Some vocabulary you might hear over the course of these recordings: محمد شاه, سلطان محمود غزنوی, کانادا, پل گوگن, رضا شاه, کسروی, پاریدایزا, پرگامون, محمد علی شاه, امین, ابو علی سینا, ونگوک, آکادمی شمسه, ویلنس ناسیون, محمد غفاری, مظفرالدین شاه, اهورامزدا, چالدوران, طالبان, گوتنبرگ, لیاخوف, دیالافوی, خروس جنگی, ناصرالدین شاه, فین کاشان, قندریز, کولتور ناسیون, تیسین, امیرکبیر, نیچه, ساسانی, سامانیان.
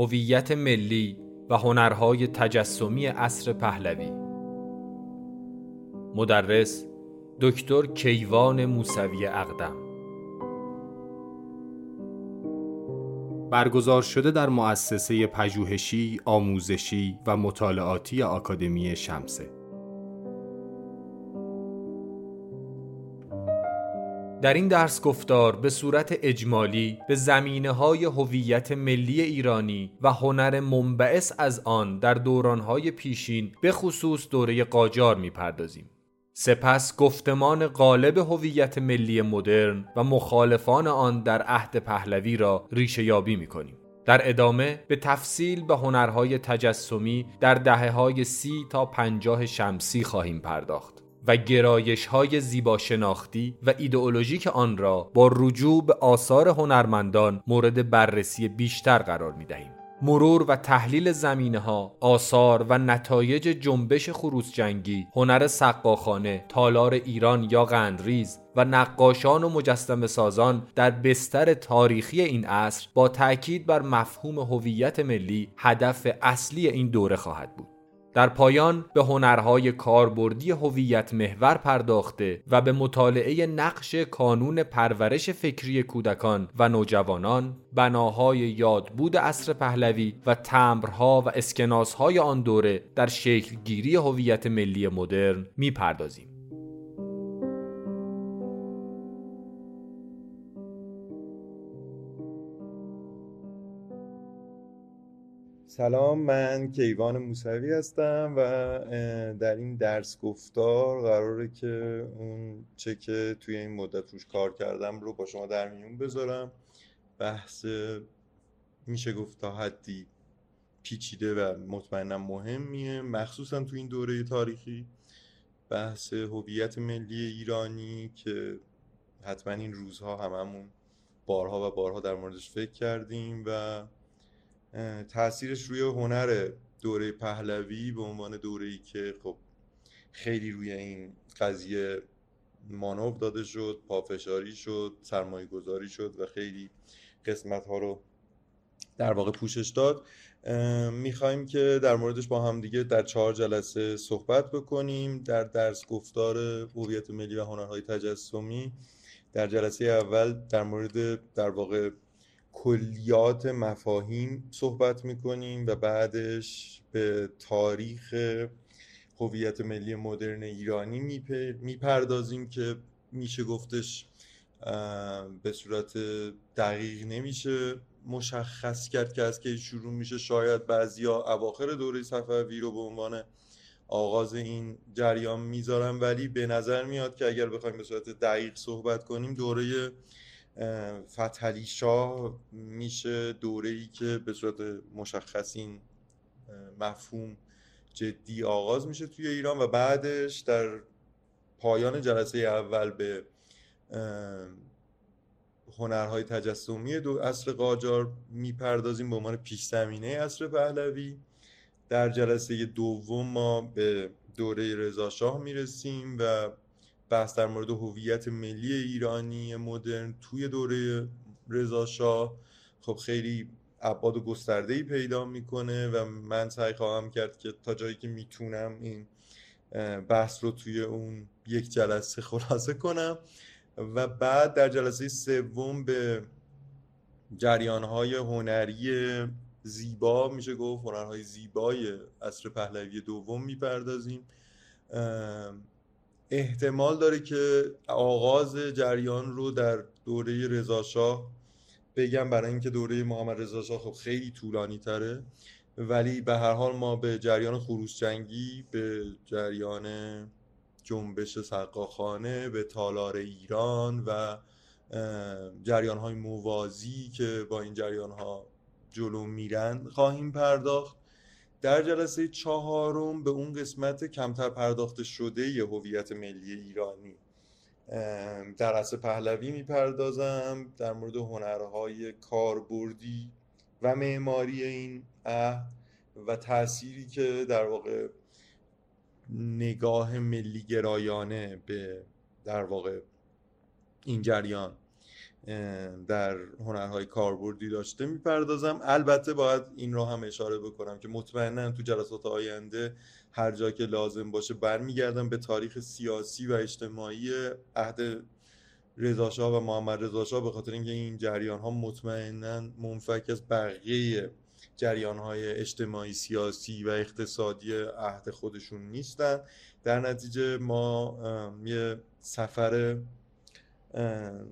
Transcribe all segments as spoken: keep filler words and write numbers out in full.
هویت ملی و هنرهای تجسمی عصر پهلوی. مدرس دکتر کیوان موسوی اقدم. برگزار شده در مؤسسه پژوهشی، آموزشی و مطالعاتی آکادمی شمسه. در این درس گفتار به صورت اجمالی به زمینه‌های هویت ملی ایرانی و هنر منبعث از آن در دوران‌های پیشین به خصوص دوره قاجار می‌پردازیم. سپس گفتمان غالب هویت ملی مدرن و مخالفان آن در عهد پهلوی را ریشه‌یابی می‌کنیم. در ادامه به تفصیل به هنرهای تجسمی در دهه‌های سی تا پنجاه شمسی خواهیم پرداخت و گرایش‌های زیباشناختی و ایدئولوژیک آن را با رجوع به آثار هنرمندان مورد بررسی بیشتر قرار می‌دهیم. مرور و تحلیل زمینه‌ها، آثار و نتایج جنبش خروس جنگی، هنر سقاخانه، تالار ایران یا قندریز و نقاشان و مجسمه‌سازان در بستر تاریخی این عصر با تأکید بر مفهوم هویت ملی هدف اصلی این دوره خواهد بود. در پایان به هنرهای کاربردی هویت محور پرداخته و به مطالعه نقش کانون پرورش فکری کودکان و نوجوانان، بناهای یادبود عصر پهلوی و تمبرها و اسکناسهای آن دوره در شکلگیری هویت ملی مدرن می‌پردازیم. سلام، من کیوان موسوی هستم و در این درس گفتار قراره که اون چه که توی این مدت روش کار کردم رو با شما در میون بذارم. بحث میشه گفت تا حدی پیچیده و مطمئنم مهمیه، مخصوصا توی این دوره تاریخی، بحث هویت ملی ایرانی که حتما این روزها هممون بارها و بارها در موردش فکر کردیم و تأثیرش روی هنر دوره پهلوی به عنوان دوره‌ای که خب خیلی روی این قضیه مانور داده شد، پافشاری شد، سرمایه‌گذاری شد و خیلی قسمت‌ها رو در واقع پوشش داد. می‌خوایم که در موردش با هم دیگه در چهار جلسه صحبت بکنیم. در درس گفتار هویت ملی و هنرهای تجسمی در جلسه اول در مورد در واقع کلیات مفاهیم صحبت میکنیم و بعدش به تاریخ هویت ملی مدرن ایرانی میپردازیم که میشه گفتش به صورت دقیق نمیشه مشخص کرد که از کی شروع میشه. شاید بعضیا اواخر دوره صفوی رو به عنوان آغاز این جریان میذارن، ولی به نظر میاد که اگر بخوایم به صورت دقیق صحبت کنیم دوره فتح علی شاه میشه دوره‌ای که به صورت مشخص این مفهوم جدی آغاز میشه توی ایران و بعدش در پایان جلسه اول به هنرهای تجسمی دو عصر قاجار میپردازیم به عنوان پیش‌زمینه عصر پهلوی. در جلسه دوم ما به دوره رضا شاه میرسیم و بحث در مورد هویت ملی ایرانی مدرن توی دوره رضا شاه خب خیلی ابعاد و گسترده‌ای پیدا میکنه و من سعی خواهم کرد که تا جایی که میتونم این بحث رو توی اون یک جلسه خلاصه کنم و بعد در جلسه سوم به جریان‌های هنری زیبا، میشه گفت هنرهای زیبای عصر پهلوی دوم میپردازیم. احتمال داره که آغاز جریان رو در دوره رضا شاه بگم برای اینکه دوره محمدرضا شاه خب خیلی طولانی تره، ولی به هر حال ما به جریان خروس جنگی، به جریان جنبش سقاخانه، به تالار ایران و جریان‌های موازی که با این جریان‌ها جلو میرن خواهیم پرداخت. در جلسه چهارم به اون قسمت کمتر پرداخته شده ی هویت ملی ایرانی در عصر پهلوی میپردازم، در مورد هنرهای کاربردی و معماری این عهد و تأثیری که در واقع نگاه ملی گرایانه به در واقع این جریان در هنرهای کاربردی داشته میپردازم. البته باید این رو هم اشاره بکنم که مطمئنا تو جلسات آینده هر جا که لازم باشه برمیگردم به تاریخ سیاسی و اجتماعی عهد رضا شاه و محمدرضا شاه، به خاطر اینکه این جریان ها مطمئنا منفک از بقیه جریان های اجتماعی، سیاسی و اقتصادی عهد خودشون نیستن. در نتیجه ما یه سفر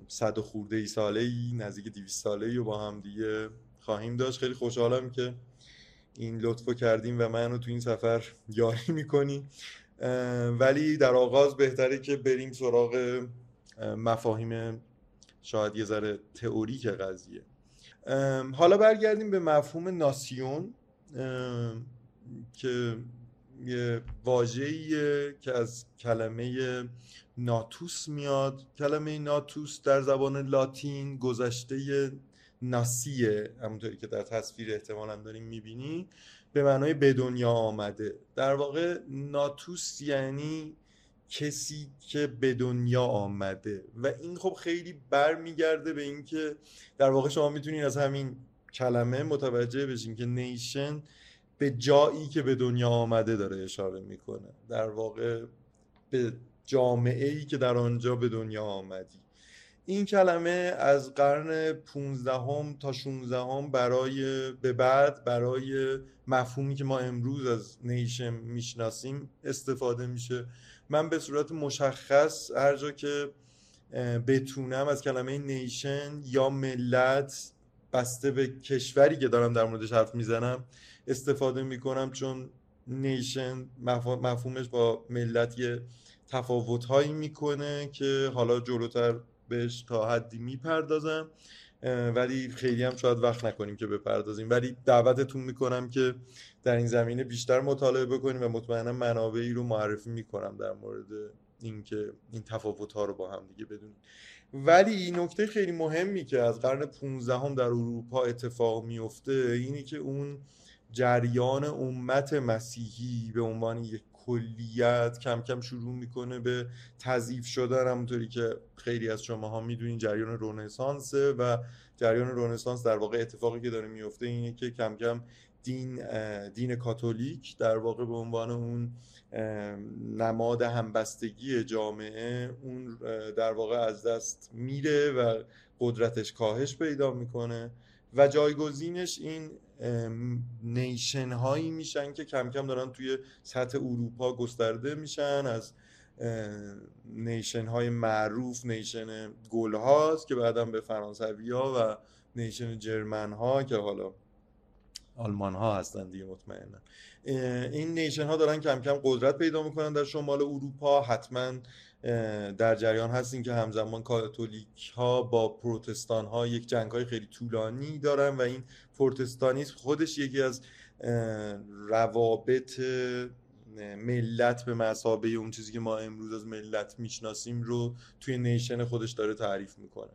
صد و خورده ای ساله‌ای، نزدیک دویست ساله‌ای رو با هم دیگه خواهیم داشت. خیلی خوشحالم که این لطفو کردیم و منو تو این سفر یاری میکنی، ولی در آغاز بهتره که بریم سراغ مفاهیم شاید یه ذره تئوریک قضیه. حالا برگردیم به مفهوم ناسیون که یه واژه‌ایه که از کلمه ناتوس میاد. کلمه ناتوس در زبان لاتین گذشته ناسیه، همونطوری که در تصویر احتمالاً داریم میبینی، به معنای به دنیا آمده. در واقع ناتوس یعنی کسی که به دنیا آمده و این خب خیلی برمیگرده به اینکه در واقع شما میتونید از همین کلمه متوجه بشین که نیشن به جایی که به دنیا آمده داره اشاره میکنه، در واقع به جامعه‌ای که در آنجا به دنیا آمدی. این کلمه از قرن پونزدهم تا شانزدهم برای به بعد برای مفهومی که ما امروز از نیشن میشناسیم استفاده میشه. من به صورت مشخص هر جا که بتونم از کلمه نیشن یا ملت بسته به کشوری که دارم در موردش حرف میزنم استفاده میکنم، چون نیشن مفهومش با ملت یه تفاوت‌هایی میکنه که حالا جلوتر بهش تا حدی میپردازم، ولی خیلی هم شاید وقت نکنیم که بپردازیم. ولی دعوتتون میکنم که در این زمینه بیشتر مطالعه بکنیم و مطمئنا منابعی رو معرفی میکنم در مورد اینکه این تفاوت‌ها رو با هم دیگه بدونیم. ولی این نکته خیلی مهمی که از قرن پونزدهم در اروپا اتفاق میفته اینه که اون جریان امت مسیحی به عنوان یک کلیت کم کم شروع میکنه به تضعیف شدن. همونطوری که خیلی از شماها میدونین جریان رنسانس و جریان رنسانس در واقع اتفاقی که داره میفته اینه که کم کم دین دین کاتولیک در واقع به عنوان اون نماد همبستگی جامعه اون در واقع از دست میره و قدرتش کاهش پیدا میکنه و جایگزینش این نیشن هایی میشن که کم کم دارن توی سطح اروپا گسترده میشن. از نیشن های معروف نیشن گل هاست که بعدا به فرانسوی ها و نیشن جرمن ها که حالا آلمان ها هستن دیگه مطمئنا. این نیشن ها دارن کم کم قدرت پیدا میکنن در شمال اروپا. حتما در جریان هستین که همزمان کاتولیک ها با پروتستان ها یک جنگ های خیلی طولانی دارن و این پروتستانیسم خودش یکی از روابط ملت به مثابه اون چیزی که ما امروز از ملت میشناسیم رو توی نیشن خودش داره تعریف میکنه.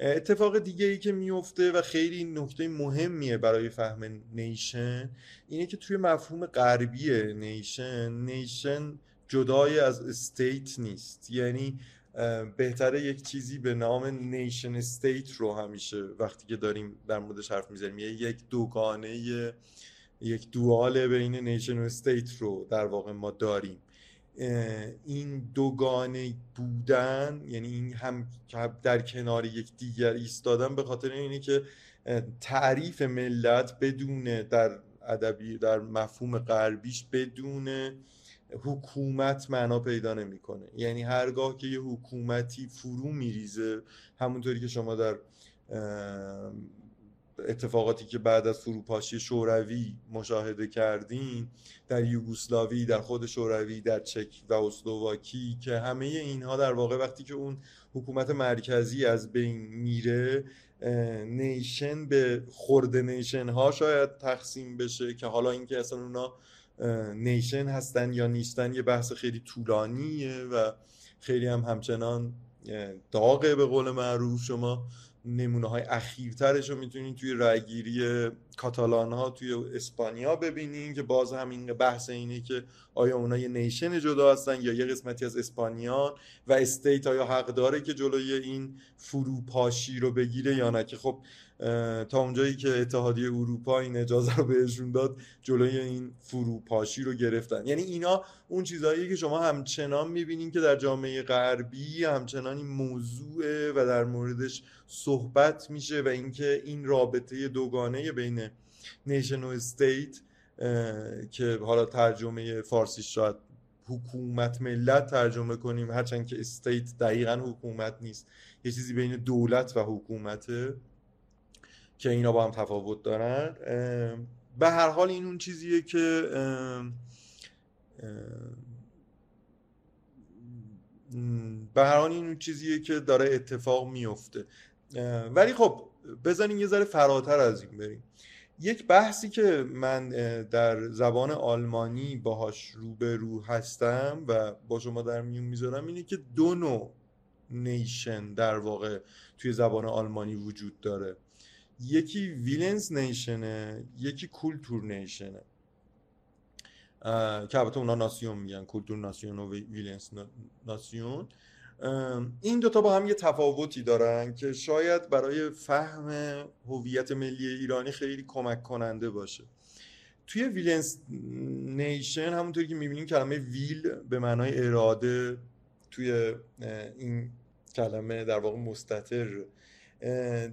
اتفاق دیگه ای که میفته و خیلی نکته مهمیه برای فهم نیشن اینه که توی مفهوم غربی نیشن، نیشن جدای از استیت نیست. یعنی بهتره یک چیزی به نام نیشن استیت رو همیشه وقتی که داریم در موردش حرف میزنیم یک دوگانه یک دوآل بین نیشن و استیت رو در واقع ما داریم. این دوگانه بودن یعنی این هم در کنار یک دیگر ایستادن به خاطر اینه که تعریف ملت بدون در ادبی در مفهوم غربیش بدون حکومت معنا پیدا نمی‌کنه. یعنی هرگاه که یه حکومتی فرو می‌ریزه، همونطوری که شما در اتفاقاتی که بعد از فروپاشی شوروی مشاهده کردین، در یوگسلاوی، در خود شوروی، در چک و اسلوواکی، که همه اینها در واقع وقتی که اون حکومت مرکزی از بین میره، نیشن به خرد نیشن ها شاید تقسیم بشه که حالا اینکه اصلا اونا نیشن هستن یا نیستن یه بحث خیلی طولانیه و خیلی هم همچنان داغه به قول معروف شما نمونه های اخیرترش رو میتونین توی رایگیری کاتالان ها توی اسپانیا ببینین که باز همین بحث اینه که آیا اونا یه نیشن جدا هستن یا یه قسمتی از اسپانیان و استیت آیا حق داره که جلوی این فروپاشی رو بگیره یا نه، که خب تا اونجایی که اتحادیه اروپا این اجازه رو بهشون داد جلوی این فروپاشی رو گرفتن. یعنی اینا اون چیزاییه که شما همچنان میبینین که در جامعه غربی همچنان این موضوعه و در موردش صحبت میشه و اینکه این رابطه دوگانه بین نیشن و استیت که حالا ترجمه فارسیش شاید حکومت ملت ترجمه کنیم، هرچند که استیت دقیقا حکومت نیست، یه چیزی بین دولت و حکومته که اینا با هم تفاوت دارن. به هر حال این اون چیزیه که به هر حال این اون چیزیه که داره اتفاق میفته. ولی خب بزنین یه ذره فراتر از این بریم. یک بحثی که من در زبان آلمانی باهاش روبرو هستم و با شما در میون میذارم اینه که دو نوع نیشن در واقع توی زبان آلمانی وجود داره، یکی ویلنس نیشنه، یکی کولتور نیشنه، که البته اونا ناسیون میگن، کولتور ناسیون و ویلنس ناسیون. این دوتا با هم یه تفاوتی دارن که شاید برای فهم هویت ملی ایرانی خیلی کمک کننده باشه. توی ویلنس نیشن همونطوری که میبینیم کلمه ویل به معنای اراده توی این کلمه در واقع مستتر،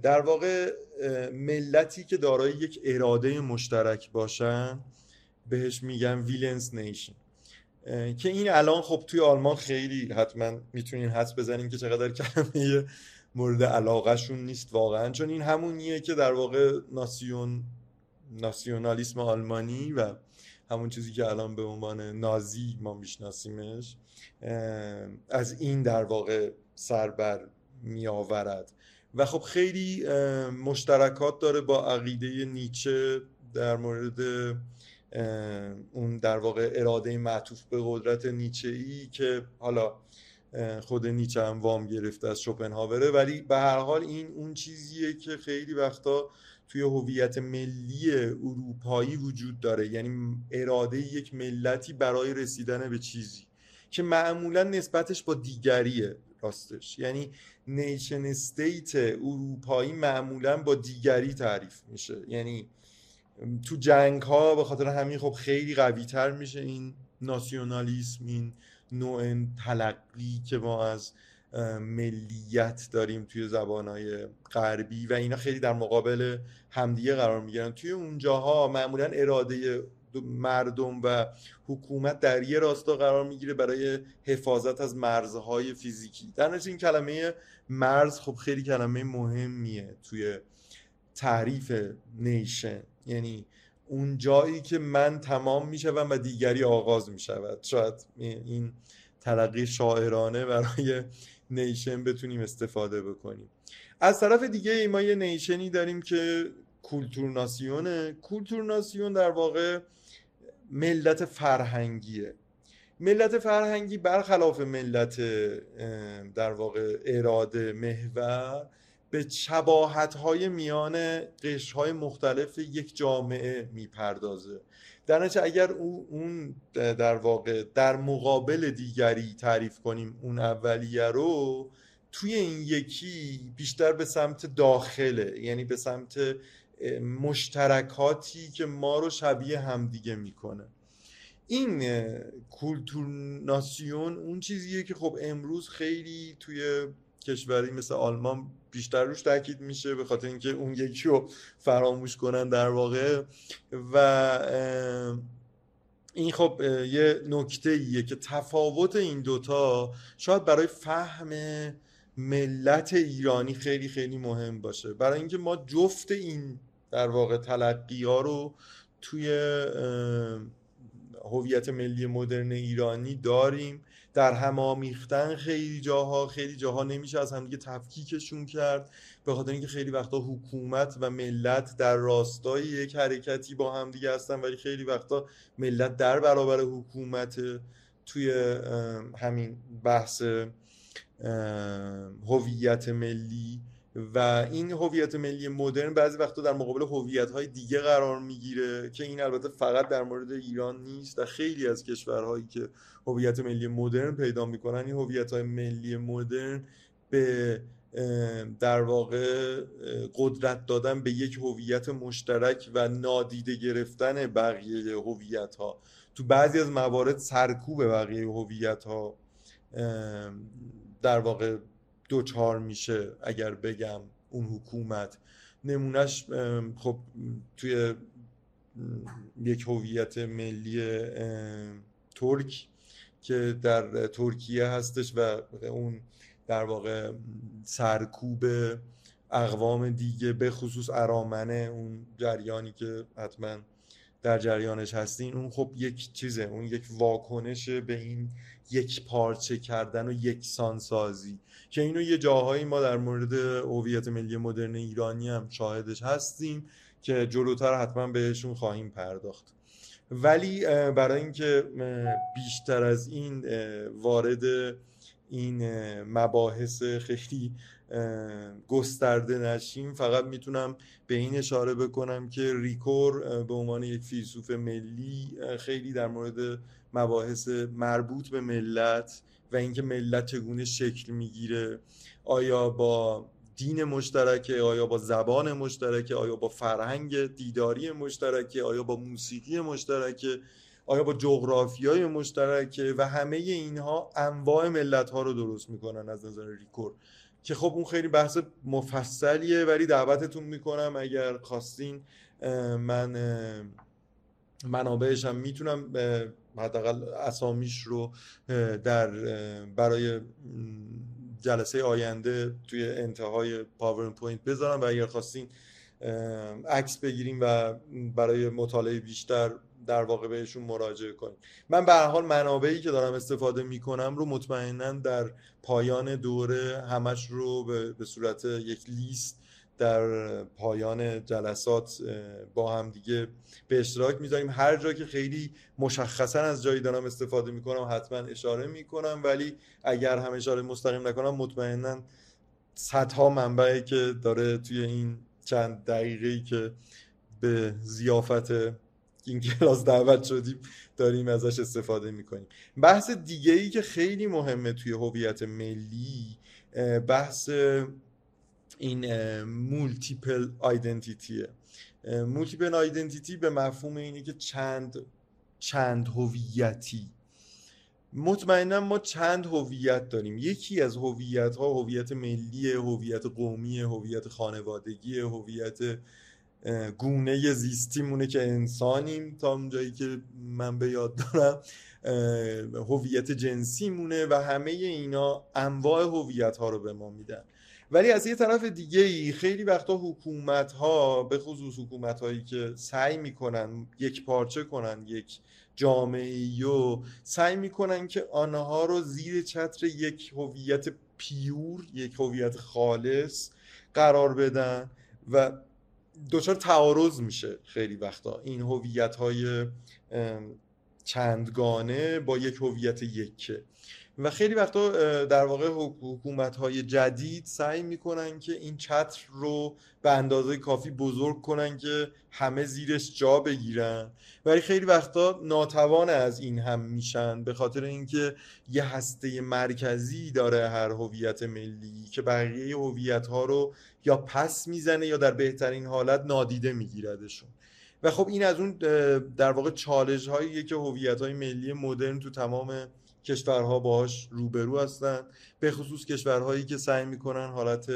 در واقع ملتی که دارای یک اراده مشترک باشن بهش میگن ویلنس نیشن، که این الان خب توی آلمان خیلی حتما میتونین حدس بزنین که چقدر کلمه مورد علاقه شون نیست واقعا، چون این همونیه که در واقع ناسیون ناسیونالیسم آلمانی و همون چیزی که الان به عنوان نازی ما میشناسیمش از این در واقع سربر میآورد و خب خیلی مشترکات داره با عقیده نیچه در مورد اون در واقع اراده معطوف به قدرت نیچه‌ای که حالا خود نیچه هم وام گرفته از شوپنهاوره، ولی به هر حال این اون چیزیه که خیلی وقتا توی هویت ملی اروپایی وجود داره، یعنی اراده یک ملتی برای رسیدن به چیزی که معمولا نسبتش با دیگریه راستش. یعنی نیشن استیت اروپایی معمولا با دیگری تعریف میشه، یعنی تو جنگ ها به خاطر همین خب خیلی قوی تر میشه این ناسیونالیسم، این نوع تلقی که ما از ملیت داریم توی زبانهای غربی و اینا خیلی در مقابل همدیگه قرار میگیرن. توی اونجاها معمولا اراده مردم و حکومت در یه راستا قرار میگیره برای حفاظت از مرزهای فیزیکی. در نتیجه این کلمه مرز خب خیلی کلمه مهمیه توی تعریف نیشن، یعنی اون جایی که من تمام میشوم و دیگری آغاز میشود. شاید این تلقی شاعرانه برای نیشن بتونیم استفاده بکنیم. از طرف دیگه ما یه نیشنی داریم که کولتور ناسیونه. کولتور ناسیون در واقع ملت فرهنگیه. ملت فرهنگی برخلاف ملت در واقع اراده محور به شباهت‌های میان قشرهای مختلف یک جامعه میپردازه. در نتیجه اگر او اون در واقع در مقابل دیگری تعریف کنیم اون اولیه رو، توی این یکی بیشتر به سمت داخله، یعنی به سمت مشترکاتی که ما رو شبیه همدیگه میکنه. این کولتور ناسیون اون چیزیه که خب امروز خیلی توی کشوری مثل آلمان بیشتر روش تاکید میشه به خاطر اینکه اون یکی رو فراموش کنن در واقع. و این خب یه نکته‌ایه که تفاوت این دوتا شاید برای فهم ملت ایرانی خیلی خیلی مهم باشه، برای اینکه ما جفت این در واقع تلقی‌ها رو توی هویت ملی مدرن ایرانی داریم، در هم آمیختن. خیلی جاها خیلی جاها نمیشه از همدیگه تفکیکشون کرد، به خاطر اینکه خیلی وقتا حکومت و ملت در راستای یک حرکتی با همدیگه هستن، ولی خیلی وقتا ملت در برابر حکومت. توی همین بحث هویت ملی و این هویت ملی مدرن بعضی وقتا در مقابل هویت‌های دیگه قرار میگیره که این البته فقط در مورد ایران نیست، در خیلی از کشورهایی که هویت ملی مدرن پیدا میکنن این هویت‌های ملی مدرن به در واقع قدرت دادن به یک هویت مشترک و نادیده گرفتن بقیه هویت‌ها، تو بعضی از موارد سرکوب بقیه هویت‌ها در واقع دوچار میشه اگر بگم اون حکومت. نمونش خب توی یک هویت ملی ترک که در ترکیه هستش و اون در واقع سرکوب اقوام دیگه به خصوص ارامنه، اون جریانی که حتما در جریانش هستین، اون خب یک چیزه، اون یک واکنش به این یک پارچه کردن و یکسان سازی که اینو یه جاهایی ما در مورد هویت ملی مدرن ایرانی هم شاهدش هستیم که جلوتر حتما بهشون خواهیم پرداخت. ولی برای اینکه بیشتر از این وارد این مباحث خیلی گسترده نشیم، فقط میتونم به این اشاره بکنم که ریکور به عنوان یک فیلسوف ملی خیلی در مورد مباحث مربوط به ملت و اینکه ملت چگونه شکل میگیره، آیا با دین مشترکه، آیا با زبان مشترکه، آیا با فرهنگ دیداری مشترکه، آیا با موسیقی مشترکه، آیا با جغرافیای مشترکه، و همه اینها انواع ملت‌ها رو درست میکنن از نظر ریکور که خب اون خیلی بحث مفصلیه. ولی دعوتتون میکنم اگر خواستین من منابعش هم میتونم حداقل اسامیش رو در برای جلسه آینده توی انتهای پاورپوینت بذارم و اگر خواستین عکس بگیریم و برای مطالعه بیشتر در واقع بهشون مراجعه کنیم. من به هر حال منابعی که دارم استفاده میکنم رو مطمئناً در پایان دوره همش رو به صورت یک لیست در پایان جلسات با هم دیگه به اشتراک میذاریم. هر جا که خیلی مشخصاً از جایی دارم استفاده میکنم حتما اشاره میکنم، ولی اگر هم اشاره مستقیم نکنم مطمئناً صدها منبعی که داره توی این چند دقیقه‌ای که به ضیافت این کلاس دعوت شدیم داریم ازش استفاده میکنیم. بحث دیگه‌ای که خیلی مهمه توی هویت ملی بحث این مولتیپل آیدنتیتیه. مولتیپل آیدنتیتی به مفهوم اینه که چند چند هویتی. مطمئنا ما چند هویت داریم. یکی از هویت‌ها هویت ملی، هویت قومی، هویت خانوادگی، هویت گونه زیستیمونه که انسانیم تا اونجایی که من به یاد دارم، هویت جنسیمونه و همه اینا انواع هویت‌ها رو به ما میدن. ولی از یه طرف دیگه‌ای خیلی وقتا حکومت‌ها، به خصوص حکومت‌هایی که سعی می‌کنن یک پارچه کنن یک جامعه‌ای و سعی می‌کنن که آنها رو زیر چتر یک هویت پیور، یک هویت خالص قرار بدن و دوچار تعارض میشه خیلی وقتا این هویت‌های چندگانه با یک هویت یکه. و خیلی وقتا در واقع حکومت‌های جدید سعی میکنن که این چتر رو به اندازه کافی بزرگ کنن که همه زیرش جا بگیرن، ولی خیلی وقتا ناتوان از این هم میشن به خاطر اینکه یه هسته مرکزی داره هر هویت ملی که بقیه هویت‌ها رو یا پس میزنه یا در بهترین حالت نادیده میگیردشون. و خب این از اون در واقع چالش هاییه که هویت‌های ملی مدرن تو تمام کشورها باهاش روبرو هستن، به خصوص کشورهایی که سعی میکنن حالت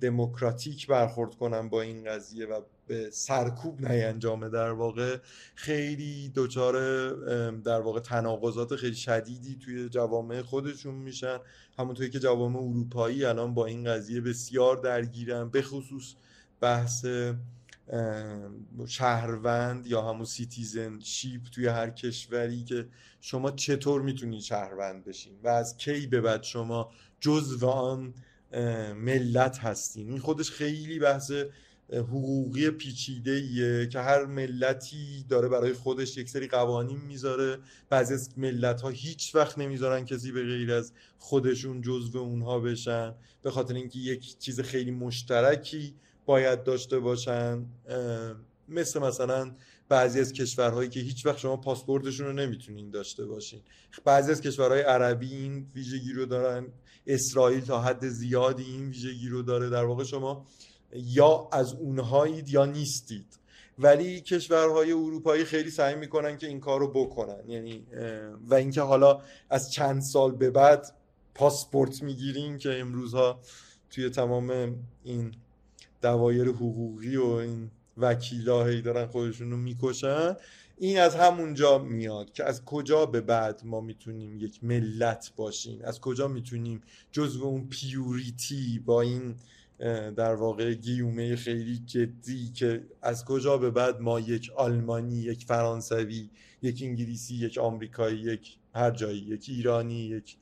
دموکراتیک برخورد کنن با این قضیه و به سرکوب نینجامه. در واقع خیلی دچار در واقع تناقضات خیلی شدیدی توی جوامع خودشون میشن، همونطوری که جوامع اروپایی الان با این قضیه بسیار درگیرن، به خصوص بحث شهروند یا همون سیتیزن شیپ توی هر کشوری که شما چطور میتونید شهروند بشین و از کی به بعد شما جزو آن ملت هستین. این خودش خیلی بحث حقوقی پیچیده‌ایه که هر ملتی داره برای خودش یک سری قوانین میذاره. بعضی از ملت‌ها هیچ وقت نمیذارن کسی به غیر از خودشون جزو اونها بشن، به خاطر اینکه یک چیز خیلی مشترکی باید داشته باشن، مثل مثلا بعضی از کشورهایی که هیچ وقت شما پاسپورتشون رو نمیتونین داشته باشین. بعضی از کشورهای عربی این ویژگی رو دارن، اسرائیل تا حد زیادی این ویژگی رو داره. در واقع شما یا از اونهایید یا نیستید، ولی کشورهای اروپایی خیلی سعی میکنن که این کار رو بکنن. یعنی و اینکه حالا از چند سال به بعد پاسپورت میگیرین که امروزها توی تمام این دوایر حقوقی و این وکیلا هی دارن خودشونو میکشن. این از همونجا میاد که از کجا به بعد ما میتونیم یک ملت باشیم، از کجا میتونیم جزو اون پیوریتی با این در واقع گیومه خیلی جدی که از کجا به بعد ما یک آلمانی، یک فرانسوی، یک انگلیسی، یک آمریکایی، یک هر جایی، یک ایرانی، یک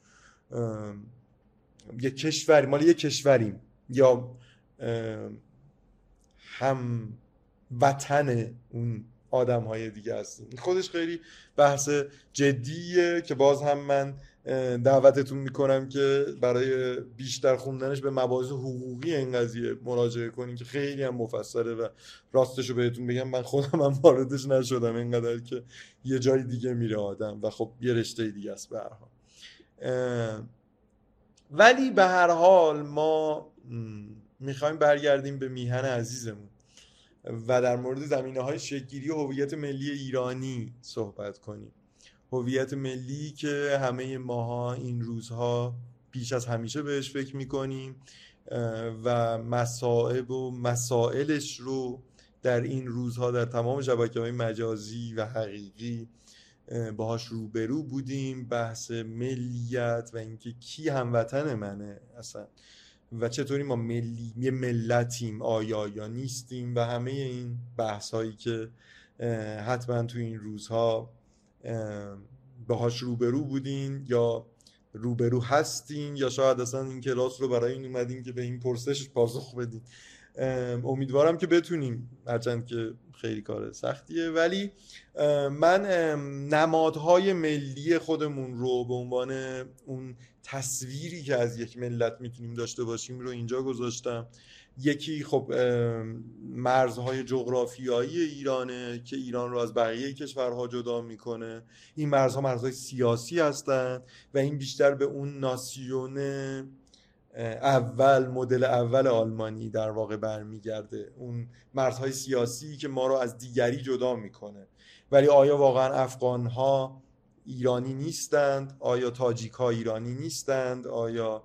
یک کشور مال یک کشوریم یا هم وطن اون آدم های دیگه هستیم. خودش خیلی بحث جدیه که باز هم من دعوتتون میکنم که برای بیشتر خوندنش به مباحث حقوقی این قضیه مراجعه کنین که خیلی هم مفصله و راستشو بهتون بگم من خودم هم واردش نشدم، اینقدر که یه جای دیگه میره آدم و خب یه رشته دیگه است به هر حال. ولی به هر حال ما میخوایم برگردیم به میهن عزیزمون و در مورد زمینه‌های شکل‌گیری هویت ملی ایرانی صحبت کنیم. هویت ملی که همه ماها این روزها بیش از همیشه بهش فکر میکنیم و مصائب و مسائلش رو در این روزها در تمام شبکه‌های مجازی و حقیقی باهاش روبرو بودیم. بحث ملیت و اینکه کی هموطن منه اصلا و چطوری ما ملی یه ملتیم آیا یا نیستیم و همه این بحث هایی که حتما تو این روزها باهاش روبرو بودین یا روبرو هستین یا شاید اصلا این کلاس رو برای این اومدین که به این پرسش پاسخ بدین. امیدوارم که بتونیم، هرچند که خیلی کار سختیه، ولی من نمادهای ملی خودمون رو به عنوان اون تصویری که از یک ملت میتونیم داشته باشیم رو اینجا گذاشتم. یکی خب مرزهای جغرافیایی ایرانه که ایران رو از بقیه کشورها جدا میکنه. این مرزها مرزهای سیاسی هستن و این بیشتر به اون ناسیونه اول، مدل اول آلمانی در واقع برمیگرده، اون مرزهای سیاسی که ما رو از دیگری جدا میکنه. ولی آیا واقعا افغان‌ها ایرانی نیستند؟ آیا تاجیک‌ها ایرانی نیستند؟ آیا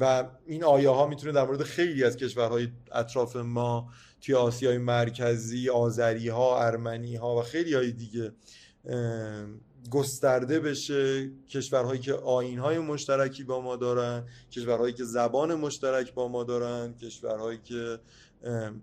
و این آیاها میتونه در مورد خیلی از کشورهای اطراف ما توی آسیای مرکزی، آذری‌ها، ارمنی‌ها و خیلی‌های دیگه گسترده بشه. کشورهایی که آیین‌های مشترکی با ما دارن، کشورهایی که زبان مشترک با ما دارن، کشورهایی که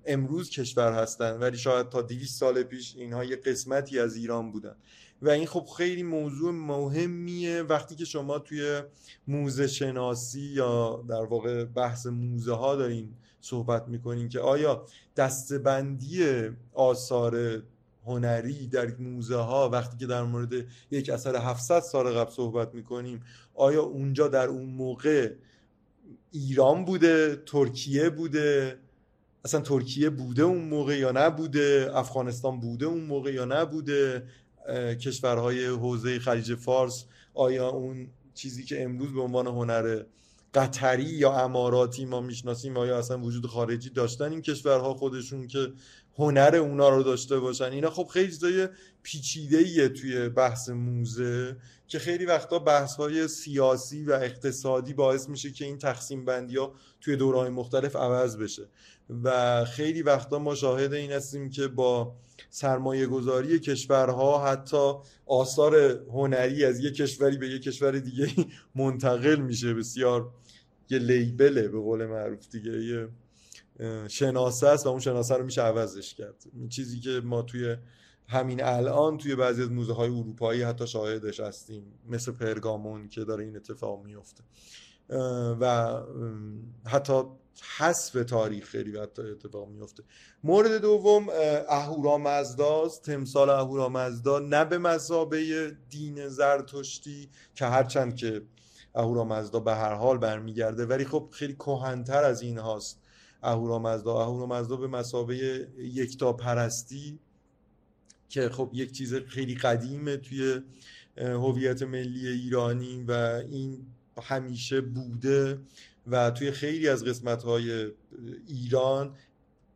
امروز کشور هستن ولی شاید تا دویست سال پیش اینها یه قسمتی از ایران بودن. و این خب خیلی موضوع مهمیه. وقتی که شما توی موزه شناسی یا در واقع بحث موزه ها دارین صحبت میکنین که آیا دستبندی آثار هنری در موزه ها وقتی که در مورد یک اثر هفتصد سال قبل صحبت میکنیم، آیا اونجا در اون موقع ایران بوده، ترکیه بوده، اصلا ترکیه بوده اون موقع یا نبوده، افغانستان بوده اون موقع یا نبوده، کشورهای حوزه خلیج فارس آیا اون چیزی که امروز به عنوان هنر قطری یا اماراتی ما میشناسیم آیا اصلا وجود خارجی داشتن این کشورها خودشون که هنر اونا رو داشته باشن؟ اینا خب خیلی چیزای پیچیده‌ایه توی بحث موزه که خیلی وقتا بحث‌های سیاسی و اقتصادی باعث میشه که این تقسیم بندی‌ها توی دوره‌های مختلف عوض بشه و خیلی وقتا ما شاهد این هستیم که با سرمایه گذاری کشورها حتی آثار هنری از یک کشوری به یک کشور دیگه منتقل میشه. بسیار یه لیبله به قول معروف دیگه، یه شناسه است و اون شناسه رو میشه عوضش کرد. این چیزی که ما توی همین الان توی بعضی از موزه های اروپایی حتی شاهدش هستیم، مثل پرگامون که داره این اتفاق میفته و حتی حذف تاریخ خیلی اتفاق میفته. مورد دوم اهورامزداست. تمثال اهورامزدا نه به مثابه دین زرتشتی که هرچند که اهورامزدا به هر حال برمیگرده، ولی خب خیلی کهن‌تر از این هاست. اهورامزدا اهورامزدا به مثابه یکتاپرستی که خب یک چیز خیلی قدیمه توی هویت ملی ایرانی و این همیشه بوده و توی خیلی از قسمت‌های ایران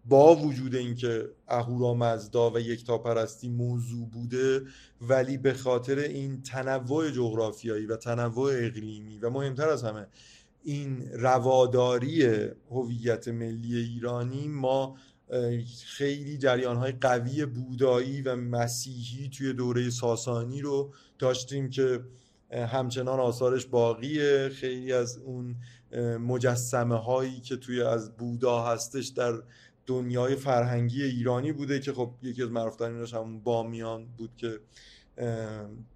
با وجود اینکه اهورامزدا و یکتاپرستی موضوع بوده، ولی به خاطر این تنوع جغرافیایی و تنوع اقلیمی و مهمتر از همه این رواداری هویت ملی ایرانی، ما خیلی جریان‌های قوی بودایی و مسیحی توی دوره ساسانی رو داشتیم که همچنان آثارش باقیه. خیلی از اون مجسمه هایی که توی از بودا هستش در دنیای فرهنگی ایرانی بوده که خب یکی از معروف‌تریناش همون بامیان بود که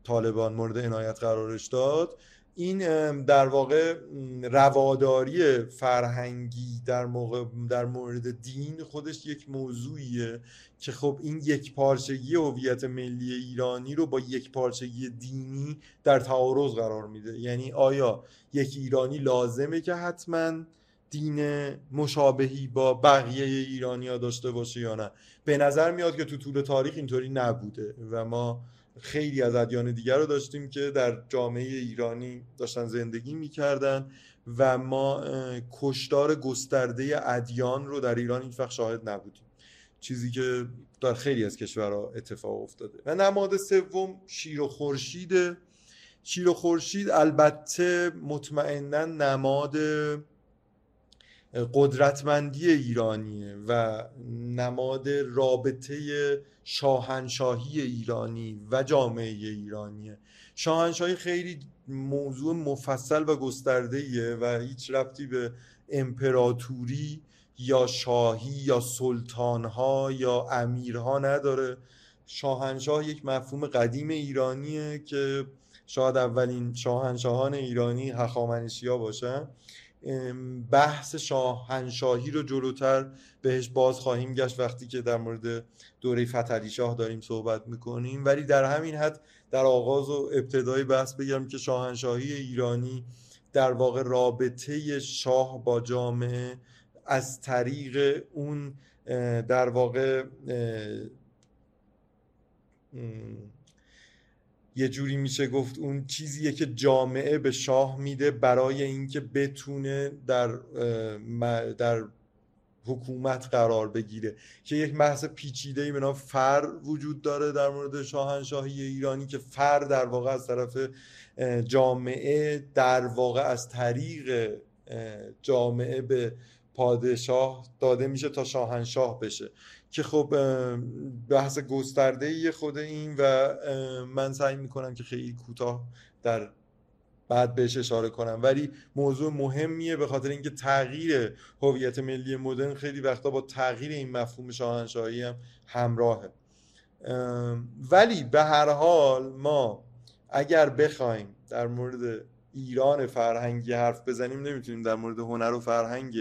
طالبان مورد عنایت قرارش داد. این در واقع رواداری فرهنگی در موقع در مورد دین خودش یک موضوعیه که خب این یکپارچگی هویت ملی ایرانی رو با یکپارچگی دینی در تعارض قرار میده. یعنی آیا یک ایرانی لازمه که حتماً دین مشابهی با بقیه ایرانی‌ها داشته باشه یا نه؟ به نظر میاد که تو طول تاریخ اینطوری نبوده و ما خیلی از ادیان دیگر رو داشتیم که در جامعه ایرانی داشتن زندگی می‌کردن و ما کشتار گسترده ادیان رو در ایران هیچ وقت شاهد نبودیم، چیزی که در خیلی از کشورها اتفاق افتاده. و نماد سوم شیر و خورشیده. شیر و خورشید البته مطمئناً نماد قدرتمندی ایرانیه و نماد رابطه شاهنشاهی ایرانی و جامعه ایرانیه. شاهنشاهی خیلی موضوع مفصل و گسترده‌ایه و هیچ ربطی به امپراتوری یا شاهی یا سلطان‌ها یا امیرها نداره. شاهنشاه یک مفهوم قدیم ایرانیه که شاید اولین شاهنشاهان ایرانی هخامنشی‌ها باشن. بحث شاهنشاهی رو جلوتر بهش باز خواهیم گشت وقتی که در مورد دوره فتح علی شاه داریم صحبت میکنیم، ولی در همین حد در آغاز و ابتدای بحث بگم که شاهنشاهی ایرانی در واقع رابطه شاه با جامعه از طریق اون در واقع یه جوری میشه گفت اون چیزیه که جامعه به شاه میده برای اینکه بتونه در در حکومت قرار بگیره، که یک بحث پیچیده‌ای به نام فر وجود داره در مورد شاهنشاهی ایرانی که فر در واقع از طرف جامعه در واقع از طریق جامعه به پادشاه داده میشه تا شاهنشاه بشه، که خب بحث گسترده‌ای خود این و من سعی میکنم که خیلی کوتاه در بعد بهش اشاره کنم، ولی موضوع مهمیه به خاطر اینکه تغییر هویت ملی مدرن خیلی وقتا با تغییر این مفهوم شاهنشاهی هم همراهه. ولی به هر حال ما اگر بخوایم در مورد ایران فرهنگی حرف بزنیم نمیتونیم در مورد هنر و فرهنگ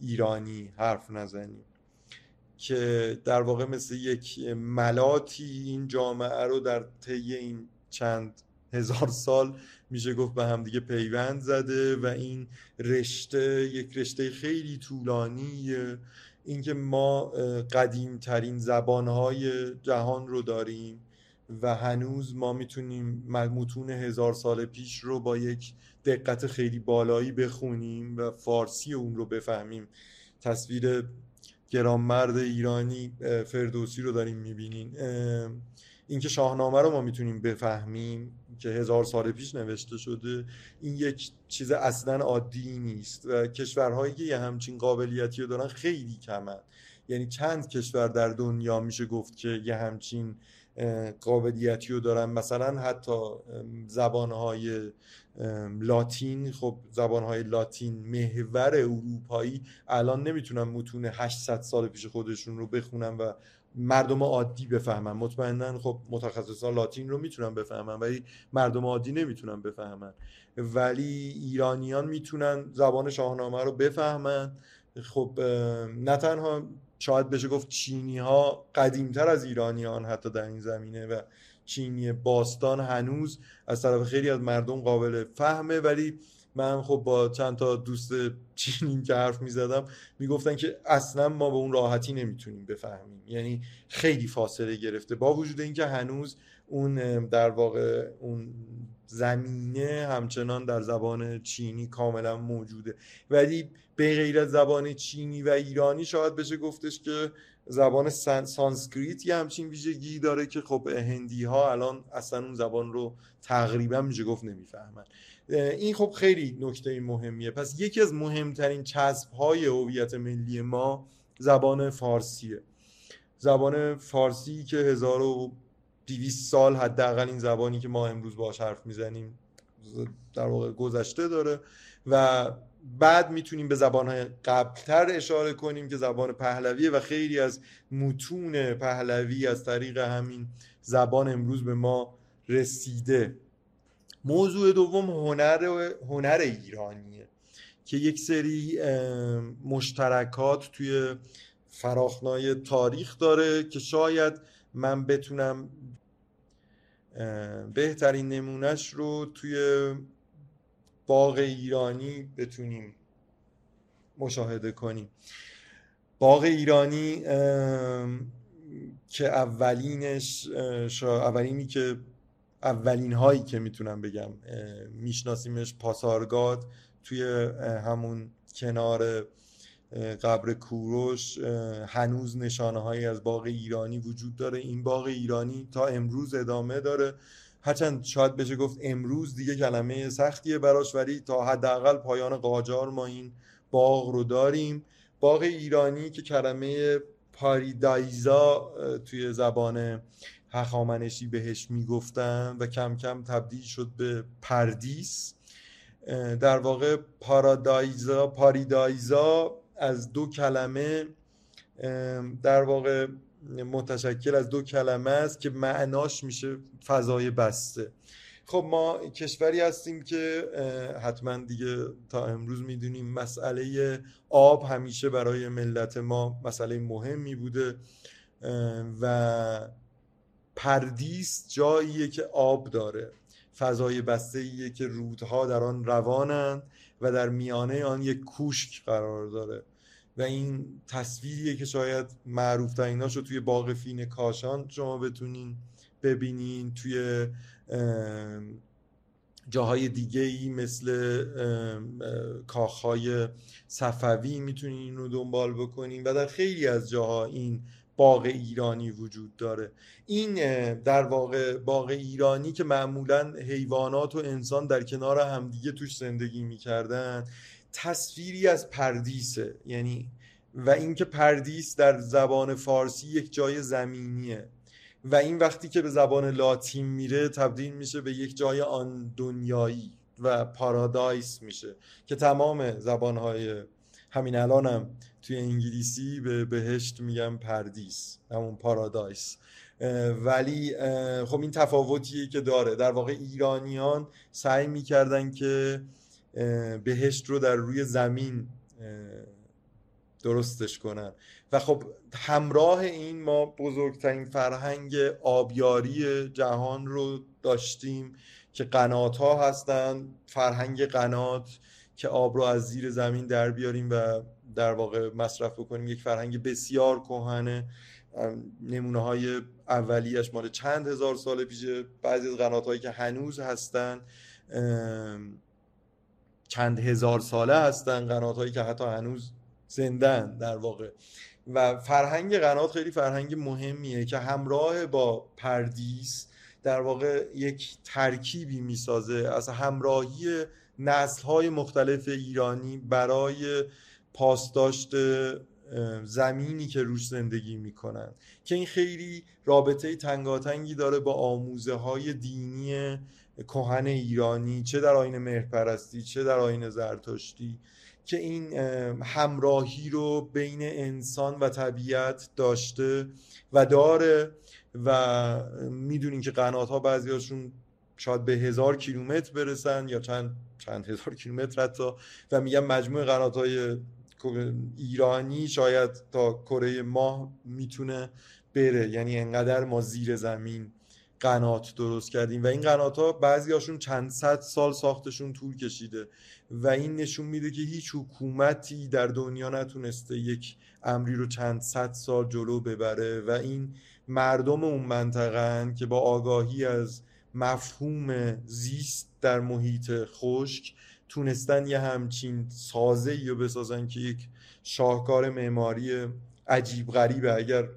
ایرانی حرف نزنیم که در واقع مثل یک ملاطی این جامعه رو در طی این چند هزار سال میشه گفت به هم دیگه پیوند زده و این رشته یک رشته خیلی طولانیه. اینکه ما قدیمترین زبانهای جهان رو داریم و هنوز ما میتونیم متون هزار سال پیش رو با یک دقت خیلی بالایی بخونیم و فارسی اون رو بفهمیم. تصویر گرانمرد ایرانی فردوسی رو داریم میبینین. اینکه شاهنامه رو ما میتونیم بفهمیم که هزار سال پیش نوشته شده، این یک چیز اصلا عادی نیست و کشورهایی که یه همچین قابلیتی رو دارن خیلی کمن. یعنی چند کشور در دنیا میشه گفت که یه همچین قابلیتی رو دارن؟ مثلا حتی زبانهای لاتین، خب زبانهای لاتین محور اروپایی الان نمیتونن متون هشتصد سال پیش خودشون رو بخونن و مردم عادی بفهمن. مطمئنن خب متخصصان لاتین رو میتونن بفهمن ولی مردم عادی نمیتونن بفهمن، ولی ایرانیان میتونن زبان شاهنامه رو بفهمن خب نه تنها شاید بشه گفت چینی ها قدیمتر از ایرانیان حتی در این زمینه و چینی باستان هنوز از طرف خیلی از مردم قابل فهمه، ولی من خب با چند تا دوست چینی که حرف میزدم میگفتن که اصلا ما به اون راحتی نمیتونیم بفهمیم، یعنی خیلی فاصله گرفته، با وجود اینکه هنوز اون در واقع اون زمینه همچنان در زبان چینی کاملا موجوده. ولی به غیر از زبان چینی و ایرانی شاید بشه گفتش که زبان سانسکریت یه همچین ویژگی داره که خب هندی ها الان اصلا اون زبان رو تقریبا میشه گفت نمیفهمن. این خب خیلی نکته مهمیه. پس یکی از مهمترین چسب های هویت ملی ما زبان فارسیه، زبان فارسی که هزار و دویست سال حداقل این زبانی که ما امروز باهاش حرف میزنیم در واقع گذشته داره و بعد میتونیم به زبان‌های قبلتر اشاره کنیم که زبان پهلویه و خیلی از متون پهلوی از طریق همین زبان امروز به ما رسیده. موضوع دوم هنر هنر ایرانیه که یک سری مشترکات توی فراخنای تاریخ داره که شاید من بتونم بهترین نمونش رو توی باغ ایرانی بتونیم مشاهده کنیم. باغ ایرانی که اولینش اولینی که اولین هایی که میتونم بگم میشناسیمش پاسارگاد توی همون کنار قبر کوروش هنوز نشانه هایی از باغ ایرانی وجود داره. این باغ ایرانی تا امروز ادامه داره، هرچند شاید بشه گفت امروز دیگه کلمه سختیه براش، ولی تا حداقل پایان قاجار ما این باغ رو داریم. باغ ایرانی که کلمه پاریدایزا توی زبان هخامنشی بهش میگفتن و کم کم تبدیل شد به پردیس، در واقع پارادایزا پاریدایزا از دو کلمه در واقع متشکل از دو کلمه است که معناش میشه فضای بسته. خب ما کشوری هستیم که حتما دیگه تا امروز میدونیم مسئله آب همیشه برای ملت ما مسئله مهمی بوده و پردیس جاییه که آب داره، فضای بسته‌ایه که رودها در آن روانند و در میانه آن یک کوشک قرار داره و این تصویریه که شاید معروف‌تریناش رو توی باغ فین کاشان شما بتونین ببینین، توی جاهای دیگه‌ای مثل کاخهای صفوی میتونین این رو دنبال بکنین و در خیلی از جاها این باغ ایرانی وجود داره. این در واقع باغ ایرانی که معمولاً حیوانات و انسان در کنار همدیگه توش زندگی میکردن تصویری از پردیسه، یعنی و اینکه پردیس در زبان فارسی یک جای زمینیه و این وقتی که به زبان لاتین میره تبدیل میشه به یک جای آن دنیایی و پارادایس میشه که تمام زبانهای همین الانم توی انگلیسی به بهشت میگم پردیس، همون پارادایس. ولی خب این تفاوتیه که داره. در واقع ایرانیان سعی میکردن که بهشت رو در روی زمین درستش کنن و خب همراه این ما بزرگترین فرهنگ آبیاری جهان رو داشتیم که قنات ها هستن، فرهنگ قنات که آب رو از زیر زمین در بیاریم و در واقع مصرف بکنیم. یک فرهنگ بسیار کهنه، نمونه های اولیش مال چند هزار سال پیشه، بعضی از قنات هایی که هنوز هستن چند هزار ساله هستن، قنات هایی که حتی هنوز زندن در واقع. و فرهنگ قنات خیلی فرهنگ مهمیه که همراه با پردیس در واقع یک ترکیبی میسازه از همراهی نسل‌های مختلف ایرانی برای پاسداشت زمینی که روش زندگی میکنن که این خیلی رابطه تنگاتنگی داره با آموزه های دینی کهن ایرانی، چه در آیین مهرپرستی چه در آیین زرتشتی، که این همراهی رو بین انسان و طبیعت داشته و داره و میدونین که قنات ها بعضی هاشون شاید به هزار کیلومتر برسن یا چند چند هزار کیلومتر حتی، و میگم مجموع قنات های ایرانی شاید تا کره ماه میتونه بره، یعنی انقدر ما زیر زمین قنات درست کردیم و این قنات ها بعضی هاشون چند صد سال ساختشون طول کشیده و این نشون میده که هیچ حکومتی در دنیا نتونسته یک امری رو چند صد سال جلو ببره و این مردم اون منطقه که با آگاهی از مفهوم زیست در محیط خشک تونستن یه همچین سازه‌ای رو بسازن که یک شاهکار معماری عجیب غریبه. اگر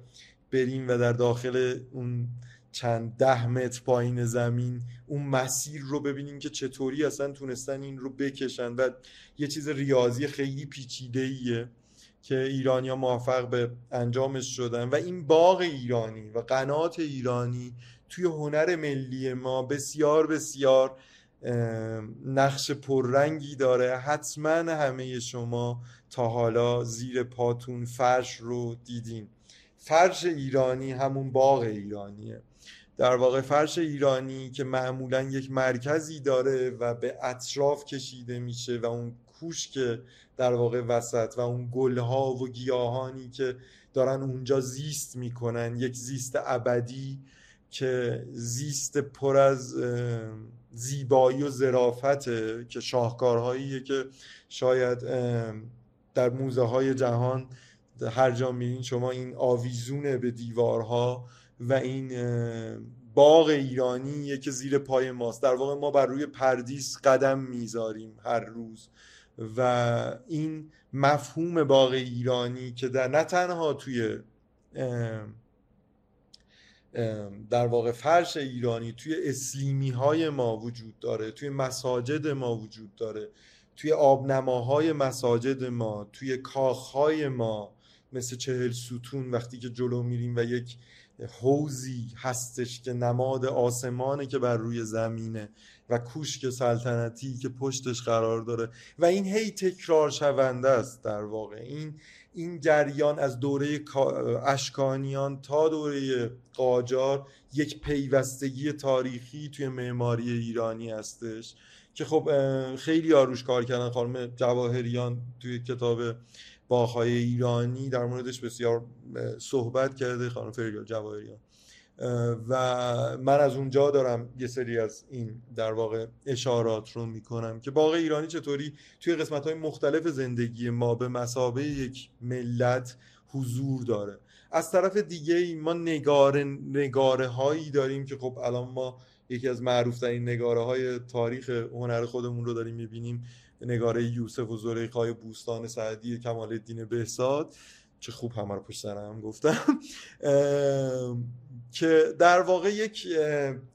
بریم و در داخل اون چند ده متر پایین زمین اون مسیر رو ببینیم که چطوری اصلا تونستن این رو بکشن و یه چیز ریاضی خیلی پیچیده‌ایه که ایرانی‌ها موفق به انجامش شدن و این باغ ایرانی و قنات ایرانی توی هنر ملی ما بسیار بسیار نقش پررنگی داره. حتما همه شما تا حالا زیر پاتون فرش رو دیدین. فرش ایرانی همون باغ ایرانیه، در واقع فرش ایرانی که معمولا یک مرکزی داره و به اطراف کشیده میشه و اون کوش که در واقع وسط و اون گلها و گیاهانی که دارن اونجا زیست میکنن، یک زیست ابدی که زیست پر از زیبایی و ظرافته که شاهکارهاییه که شاید در موزه های جهان هر جا میرین شما این آویزونه به دیوارها و این باغ ایرانیه که زیر پای ماست. در واقع ما بر روی پردیس قدم میذاریم هر روز و این مفهوم باغ ایرانی که در نه تنها توی در واقع فرش ایرانی، توی اسلیمی های ما وجود داره، توی مساجد ما وجود داره، توی آبنماهای مساجد ما، توی کاخهای ما مثل چهل ستون وقتی که جلو میریم و یک حوضی هستش که نماد آسمانه که بر روی زمینه و کوشک سلطنتی که پشتش قرار داره و این هی تکرار شونده است. در واقع این این جریان از دوره اشکانیان تا دوره قاجار یک پیوستگی تاریخی توی معماری ایرانی هستش که خب خیلی آروش کار کردن. خانم جواهریان توی کتاب باغ‌های ایرانی در موردش بسیار صحبت کرده، خانم فریدون جواهریان، و من از اونجا دارم یه سری از این در واقع اشارات رو میکنم که باغ ایرانی چطوری توی قسمت‌های مختلف زندگی ما به مثابه یک ملت حضور داره. از طرف دیگه ما نگاره نگاره هایی داریم که خب الان ما یکی از معروف‌ترین نگاره‌های تاریخ هنر خودمون رو داریم می‌بینیم، نگاره یوسف و زلیخای بوستان سعدی کمال‌الدین بهزاد، چه خوب همه رو پشت سرم گفتم، که در واقع یک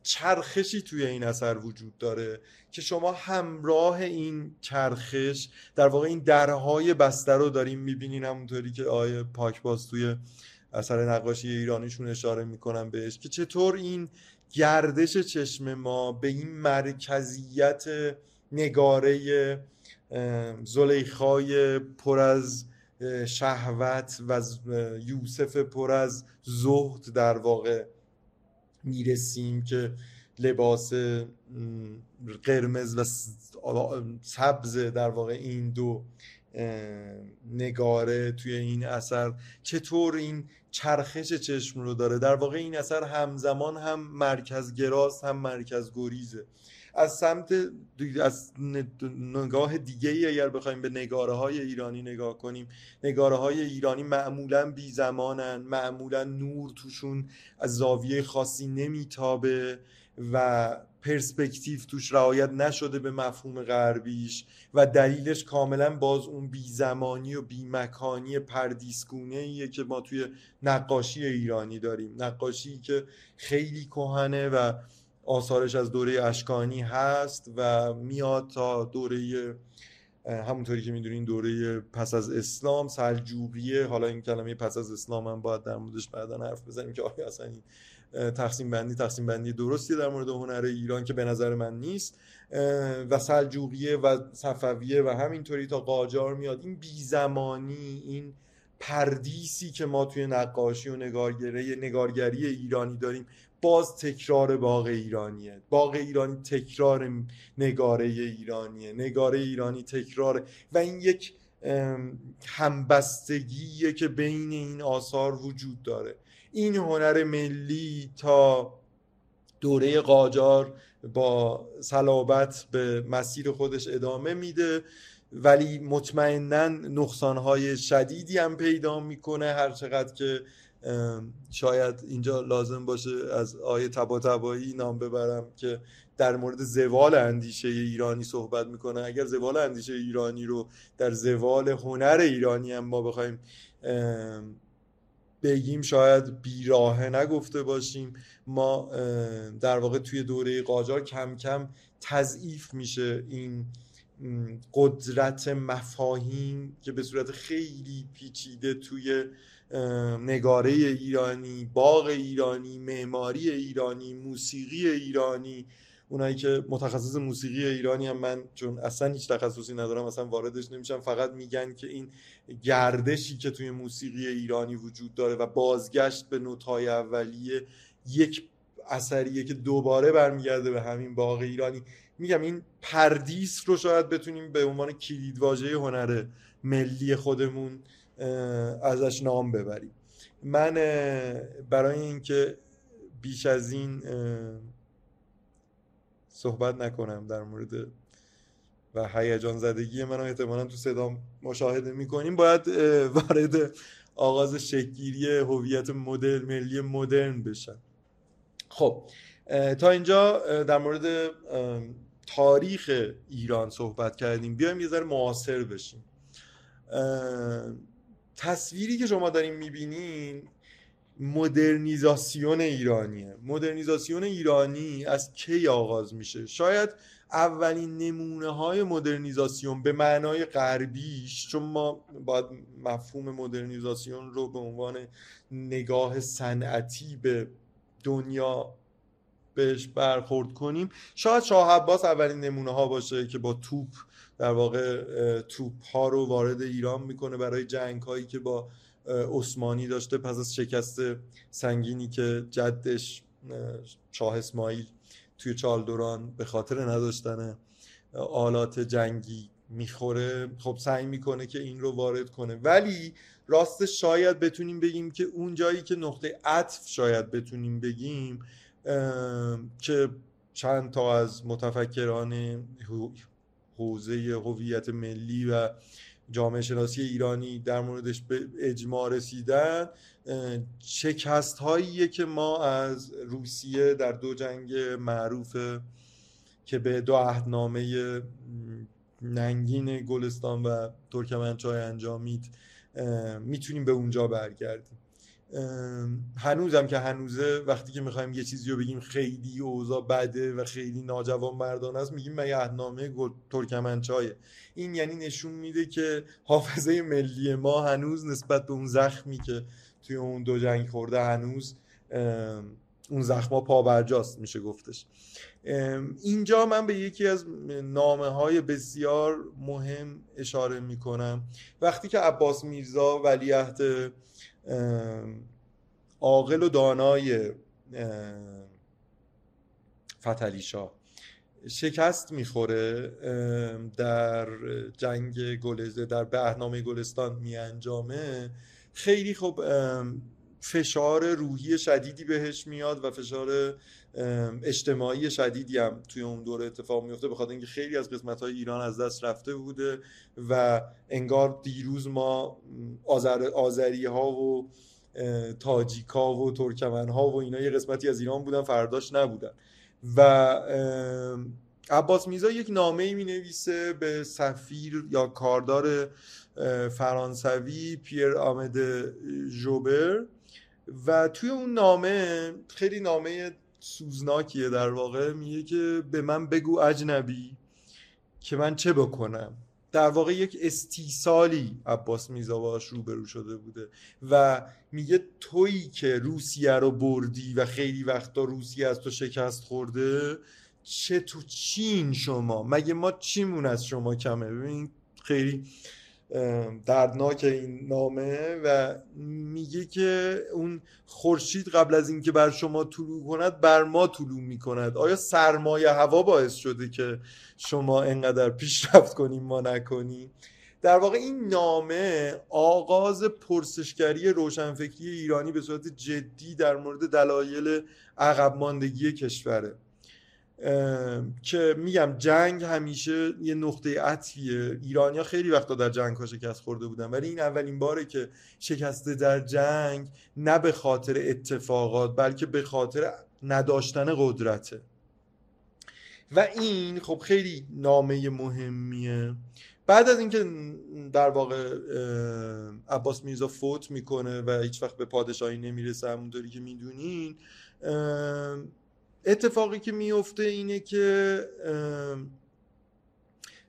چرخشی توی این اثر وجود داره که شما همراه این چرخش در واقع این درهای بسته رو داریم می‌بینین، همونطوری که آیه پاکباز توی اثر نقاشی ایرانیشون اشاره می‌کنن بهش که چطور این گردش چشم ما به این مرکزیت نگاره زلیخای پر از شهوت و یوسف پر از زهد در واقع میرسیم که لباس قرمز و سبز در واقع این دو نگاره توی این اثر چطور این چرخش چشم رو داره. در واقع این اثر همزمان هم مرکزگراست هم مرکزگریزه. از سمت از نگاه دیگه اگر بخوایم به نگاره های ایرانی نگاه کنیم، نگاره های ایرانی معمولا بی زمانن، معمولا نور توشون از زاویه خاصی نمیتابه و پرسپکتیو توش رعایت نشده به مفهوم غربیش و دلیلش کاملا باز اون بیزمانی و بیمکانی پردیسگونه‌ایه که ما توی نقاشی ایرانی داریم، نقاشی که خیلی کهنه و آثارش از دوره اشکانی هست و میاد تا دوره، همونطوری که میدونین، دوره پس از اسلام، سلجوقیه. حالا این کلمه پس از اسلام هم باید در موردش بعدا حرف بزنیم که آیا اصلا این تقسیم بندی تقسیم بندی درستی در مورد هنر ایران که به نظر من نیست، و سلجوقیه و صفویه و همینطوری تا قاجار میاد. این بیزمانی، این پردیسی که ما توی نقاشی و نگارگری نگارگری ایرانی داریم باز تکرار باغ ایرانیه. باغ ایرانی تکرار نگاره ایرانیه، نگاره ایرانی تکراره و این یک همبستگیه که بین این آثار وجود داره. این هنر ملی تا دوره قاجار با صلابت به مسیر خودش ادامه میده، ولی مطمئناً نقصانهای شدیدی هم پیدا میکنه، هر چقدر که شاید اینجا لازم باشه از آیه طباطبایی نام ببرم که در مورد زوال اندیشه ایرانی صحبت میکنه. اگر زوال اندیشه ایرانی رو در زوال هنر ایرانی هم ما بخوایم بگیم شاید بیراهه نگفته باشیم. ما در واقع توی دوره قاجار کم کم تضعیف میشه این قدرت مفاهیم که به صورت خیلی پیچیده توی نگاره ایرانی، باغ ایرانی، معماری ایرانی، موسیقی ایرانی، اونایی که متخصص موسیقی ایرانی هم، من چون اصلا هیچ تخصصی ندارم اصلا واردش نمیشم، فقط میگن که این گردشی که توی موسیقی ایرانی وجود داره و بازگشت به نوت‌های اولیه یک اثریه که دوباره برمیگرده به همین باغ ایرانی. میگم این پردیس رو شاید بتونیم به عنوان کلیدواژه هنر ملی خودمون ازش نام ببریم. من برای اینکه بیش از این صحبت نکنم در مورد و هیجان زدگی منو احتمالاً تو صدام مشاهده میکنیم، باید وارد آغاز شکل‌گیری هویت مدل ملی مدرن بشم. خب تا اینجا در مورد تاریخ ایران صحبت کردیم، بیایم یه ذره معاصر بشیم. تصویری که شما دارین میبینین مدرنیزاسیون ایرانیه. مدرنیزاسیون ایرانی از کی آغاز میشه؟ شاید اولین نمونه های مدرنیزاسیون به معنای غربیش، چون ما باید مفهوم مدرنیزاسیون رو به عنوان نگاه صنعتی به دنیا بهش برخورد کنیم، شاید شاه عباس اولین نمونه ها باشه که با توپ در واقع توپ ها رو وارد ایران میکنه برای جنگ هایی که با عثمانی داشته پس از شکست سنگینی که جدش شاه اسماعیل توی چالدوران به خاطر نداشتن آلات جنگی میخوره. خب سعی میکنه که این رو وارد کنه، ولی راستش شاید بتونیم بگیم که اون جایی که نقطه عطف شاید بتونیم بگیم که چند تا از متفکران حوزه هویت ملی و جامعه شناسی ایرانی در موردش به اجماع رسیدن، شکست هاییه که ما از روسیه در دو جنگ معروف که به دو عهدنامه ننگین گلستان و ترکمنچای انجامید میتونیم به اونجا برگردیم. هنوزم که هنوزه وقتی که میخوایم یه چیزی رو بگیم خیلی اوضاع بده و خیلی ناجوانمردانه است، میگیم مگه عهدنامه ترکمنچایه. این یعنی نشون میده که حافظه ملی ما هنوز نسبت به اون زخمی که توی اون دو جنگ خورده هنوز اون زخما پابرجاست میشه گفتش. اینجا من به یکی از نامه های بسیار مهم اشاره میکنم. وقتی که عباس میرزا ولیعهد عاقل و دانای فتح علی شاه شکست میخوره در جنگ گلستان، در بعهدنامه گلستان میانجامه، خیلی خب فشار روحی شدیدی بهش میاد و فشار اجتماعی شدیدی هم توی اون دوره اتفاق میفته، به خاطر اینکه خیلی از قسمت‌های ایران از دست رفته بوده و انگار دیروز ما آذر... آذری‌ها و تاجیک‌ها و ترکمن‌ها و اینا یه قسمتی از ایران بودن، فرداش نبودن. و عباس میرزا یک نامه‌ای مینویسه به سفیر یا کاردار فرانسوی پیر آمد ژوبر و توی اون نامه، خیلی نامه سوزناکیه در واقع، میگه که به من بگو اجنبی که من چه بکنم. در واقع یک استیصالی عباس میرزا باهاش روبرو شده بوده و میگه تویی که روسیه رو بردی و خیلی وقتا روسیه از تو شکست خورده، چه تو چین شما، مگه ما چیمون از شما کمه؟ ببین خیلی دردناک این نامه. و میگه که اون خورشید قبل از اینکه بر شما طلوع کند بر ما طلوع میکند. آیا سرمایه هوا باعث شده که شما انقدر پیشرفت کنیم ما نکنیم؟ در واقع این نامه آغاز پرسشگری روشنفکری ایرانی به صورت جدی در مورد دلایل عقب ماندگی کشوره، که میگم جنگ همیشه یه نقطه عطفیه. ایرانی‌ها خیلی وقتا در جنگ‌ها شکست خورده بودن، ولی این اولین باره که شکست در جنگ نه به خاطر اتفاقات بلکه به خاطر نداشتن قدرته. و این خب خیلی نامه مهمیه. بعد از اینکه در واقع عباس میرزا فوت میکنه و هیچ وقت به پادشاهی نمیرسه، همونطوری که میدونین، اتفاقی که میفته اینه که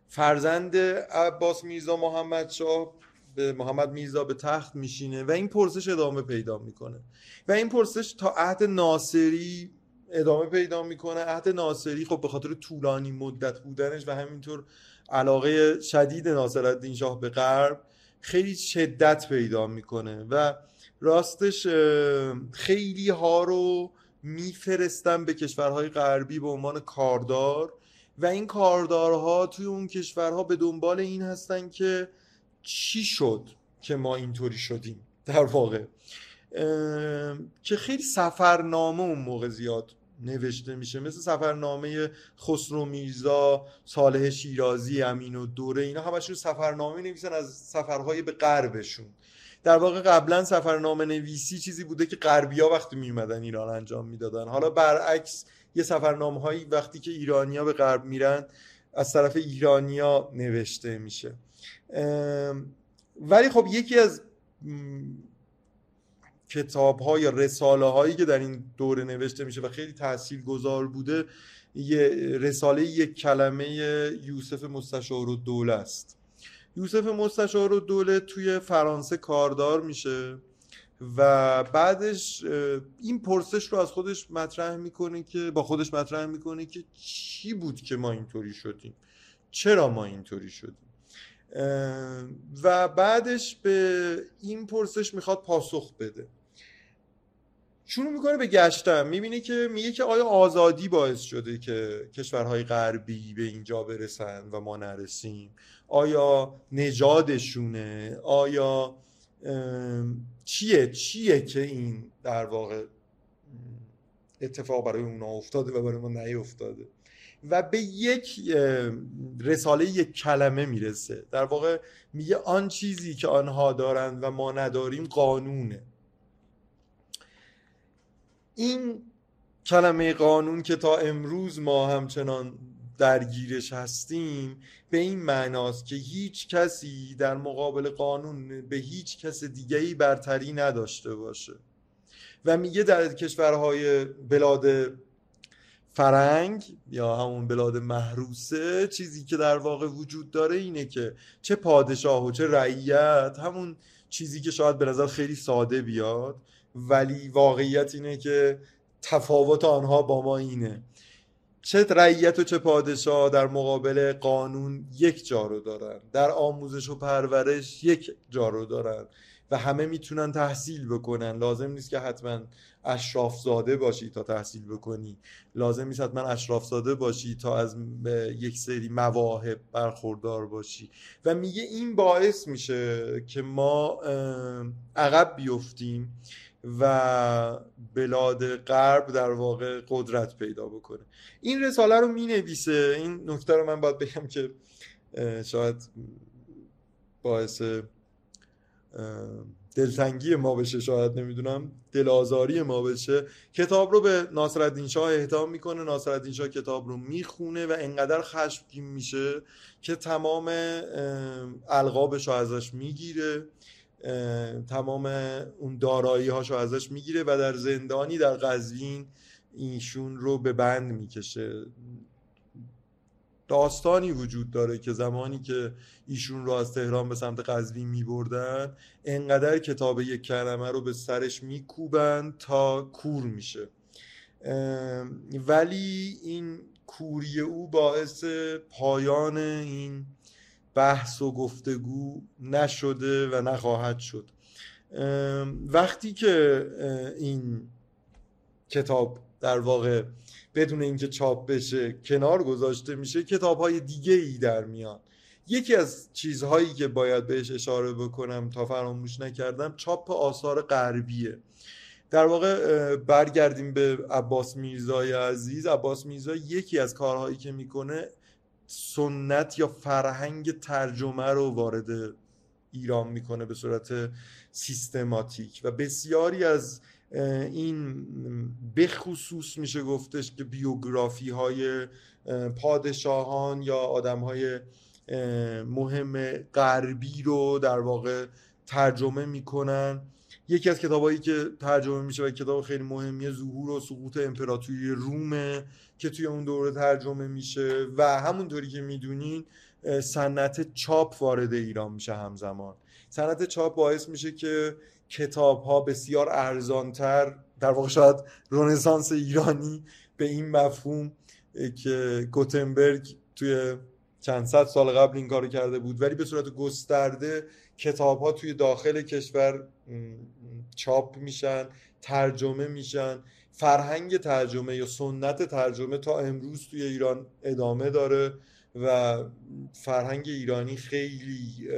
فرزند عباس میرزا محمد شاه به محمد میرزا به تخت میشینه و این پرسش ادامه پیدا میکنه و این پرسش تا عهد ناصری ادامه پیدا میکنه. عهد ناصری خب به خاطر طولانی مدت بودنش و همینطور علاقه شدید ناصرالدین شاه به غرب خیلی شدت پیدا میکنه و راستش خیلی ها رو میفرستن به کشورهای غربی به عنوان کاردار و این کاردارها توی اون کشورها به دنبال این هستن که چی شد که ما اینطوری شدیم در واقع، که خیلی سفرنامه اون موقع زیاد نوشته میشه، مثل سفرنامه خسرو میرزا، صالح شیرازی، امین الدوله، اینا همشون سفرنامه نویسن از سفرهای به غربشون. در واقع قبلا سفرنامه نویسی چیزی بوده که غربی‌ها وقتی میومدن ایران انجام میدادن، حالا برعکس یه سفرنامه‌هایی وقتی که ایرانی‌ها به غرب میرن از طرف ایرانی‌ها نوشته میشه. ولی خب یکی از کتاب‌ها یا رساله‌هایی که در این دوره نوشته میشه و خیلی تاثیرگذار بوده یه رساله یک کلمه یوسف مستشارالدوله است. یوسف مستشارالدوله توی فرانسه کاردار میشه و بعدش این پرسش رو از خودش مطرح میکنه که با خودش مطرح میکنه که چی بود که ما اینطوری شدیم، چرا ما اینطوری شدیم، و بعدش به این پرسش میخواد پاسخ بده. شروع میکنه به گشتن، میبینه که میگه که آیا آزادی باعث شده که کشورهای غربی به اینجا برسن و ما نرسیم؟ آیا نژادشونه؟ آیا چیه چیه که این در واقع اتفاق برای اونا افتاده و برای ما نیفتاده؟ و به یک رساله یک کلمه میرسه. در واقع میگه آن چیزی که آنها دارند و ما نداریم قانونه. این کلمه قانون که تا امروز ما همچنان درگیرش هستیم به این معناست که هیچ کسی در مقابل قانون به هیچ کس دیگه‌ای برتری نداشته باشه. و میگه در کشورهای بلاد فرنگ یا همون بلاد محروسه چیزی که در واقع وجود داره اینه که چه پادشاه و چه رعیت، همون چیزی که شاید به نظر خیلی ساده بیاد ولی واقعیت اینه که تفاوت آنها با ما اینه. چه رعیت و چه پادشاه در مقابل قانون یک جا رو دارن، در آموزش و پرورش یک جا رو دارن و همه میتونن تحصیل بکنن. لازم نیست که حتما اشراف زاده باشی تا تحصیل بکنی، لازم نیست حتما اشراف زاده باشی تا از یک سری مواهب برخوردار باشی. و میگه این باعث میشه که ما عقب بیفتیم و بلاد غرب در واقع قدرت پیدا بکنه. این رساله رو مینویسه. این نکته رو من باید بگم که شاید باعث دلتنگی ما بشه، شاید نمیدونم دل آزاری ما بشه. کتاب رو به ناصرالدین شاه اهدام میکنه. ناصرالدین شاه کتاب رو میخونه و انقدر خشمگین میشه که تمام القابش رو ازش میگیره، تمام اون دارایی هاشو ازش میگیره و در زندانی در قزوین اینشون رو به بند میکشه. داستانی وجود داره که زمانی که ایشون رو از تهران به سمت قزوین میبردن انقدر کتاب یک کلمه رو به سرش میکوبن تا کور میشه، ولی این کوری او باعث پایان این بحث و گفتگو نشده و نخواهد شد. وقتی که این کتاب در واقع بدون اینکه چاپ بشه کنار گذاشته میشه، کتاب‌های دیگه‌ای در میان. یکی از چیزهایی که باید بهش اشاره بکنم تا فراموش نکردم، چاپ آثار غربیه. در واقع برگردیم به عباس میرزای عزیز. عباس میرزا یکی از کارهایی که میکنه سنت یا فرهنگ ترجمه رو وارد ایران میکنه به صورت سیستماتیک و بسیاری از این به خصوص میشه گفتش که بیوگرافی های پادشاهان یا آدم های مهم غربی رو در واقع ترجمه میکنن. یکی از کتابایی که ترجمه میشه و کتاب خیلی مهمیه، ظهور و سقوط امپراتوری رومه که توی اون دوره ترجمه میشه و همونطوری که میدونین صنعت چاپ وارد ایران میشه همزمان. صنعت چاپ باعث میشه که کتاب ها بسیار ارزانتر، در واقع شاید رنسانس ایرانی به این مفهوم که گوتنبرگ توی چند صد سال قبل این کارو کرده بود، ولی به صورت گسترده کتاب ها توی داخل کشور چاپ میشن، ترجمه میشن. فرهنگ ترجمه یا سنت ترجمه تا امروز توی ایران ادامه داره و فرهنگ ایرانی خیلی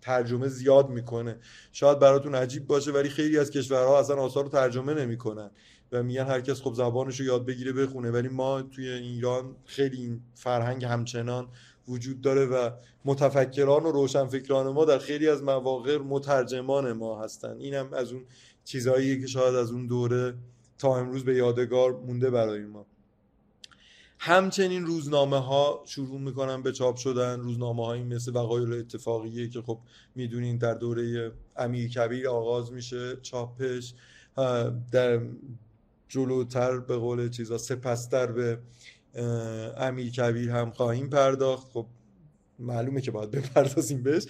ترجمه زیاد میکنه. شاید براتون عجیب باشه ولی خیلی از کشورها اصلا آثار رو ترجمه نمیکنن و میگن هر کس خب زبانش رو یاد بگیره بخونه، ولی ما توی ایران خیلی این فرهنگ همچنان وجود داره و متفکران و روشنفکران ما در خیلی از مواقع مترجمان ما هستن. اینم از اون چیزهاییه که شاید از اون دوره تا امروز به یادگار مونده برای ما. همچنین روزنامه ها شروع میکنن به چاپ شدن. روزنامه هایی مثل وقایع الاتفاقیه که خب میدونین در دوره امیرکبیر آغاز میشه چاپش، در جلوتر به قول چیزا سپستر به امیرکبیر هم خواهیم پرداخت. خب معلومه که باید بپردازیم بهش،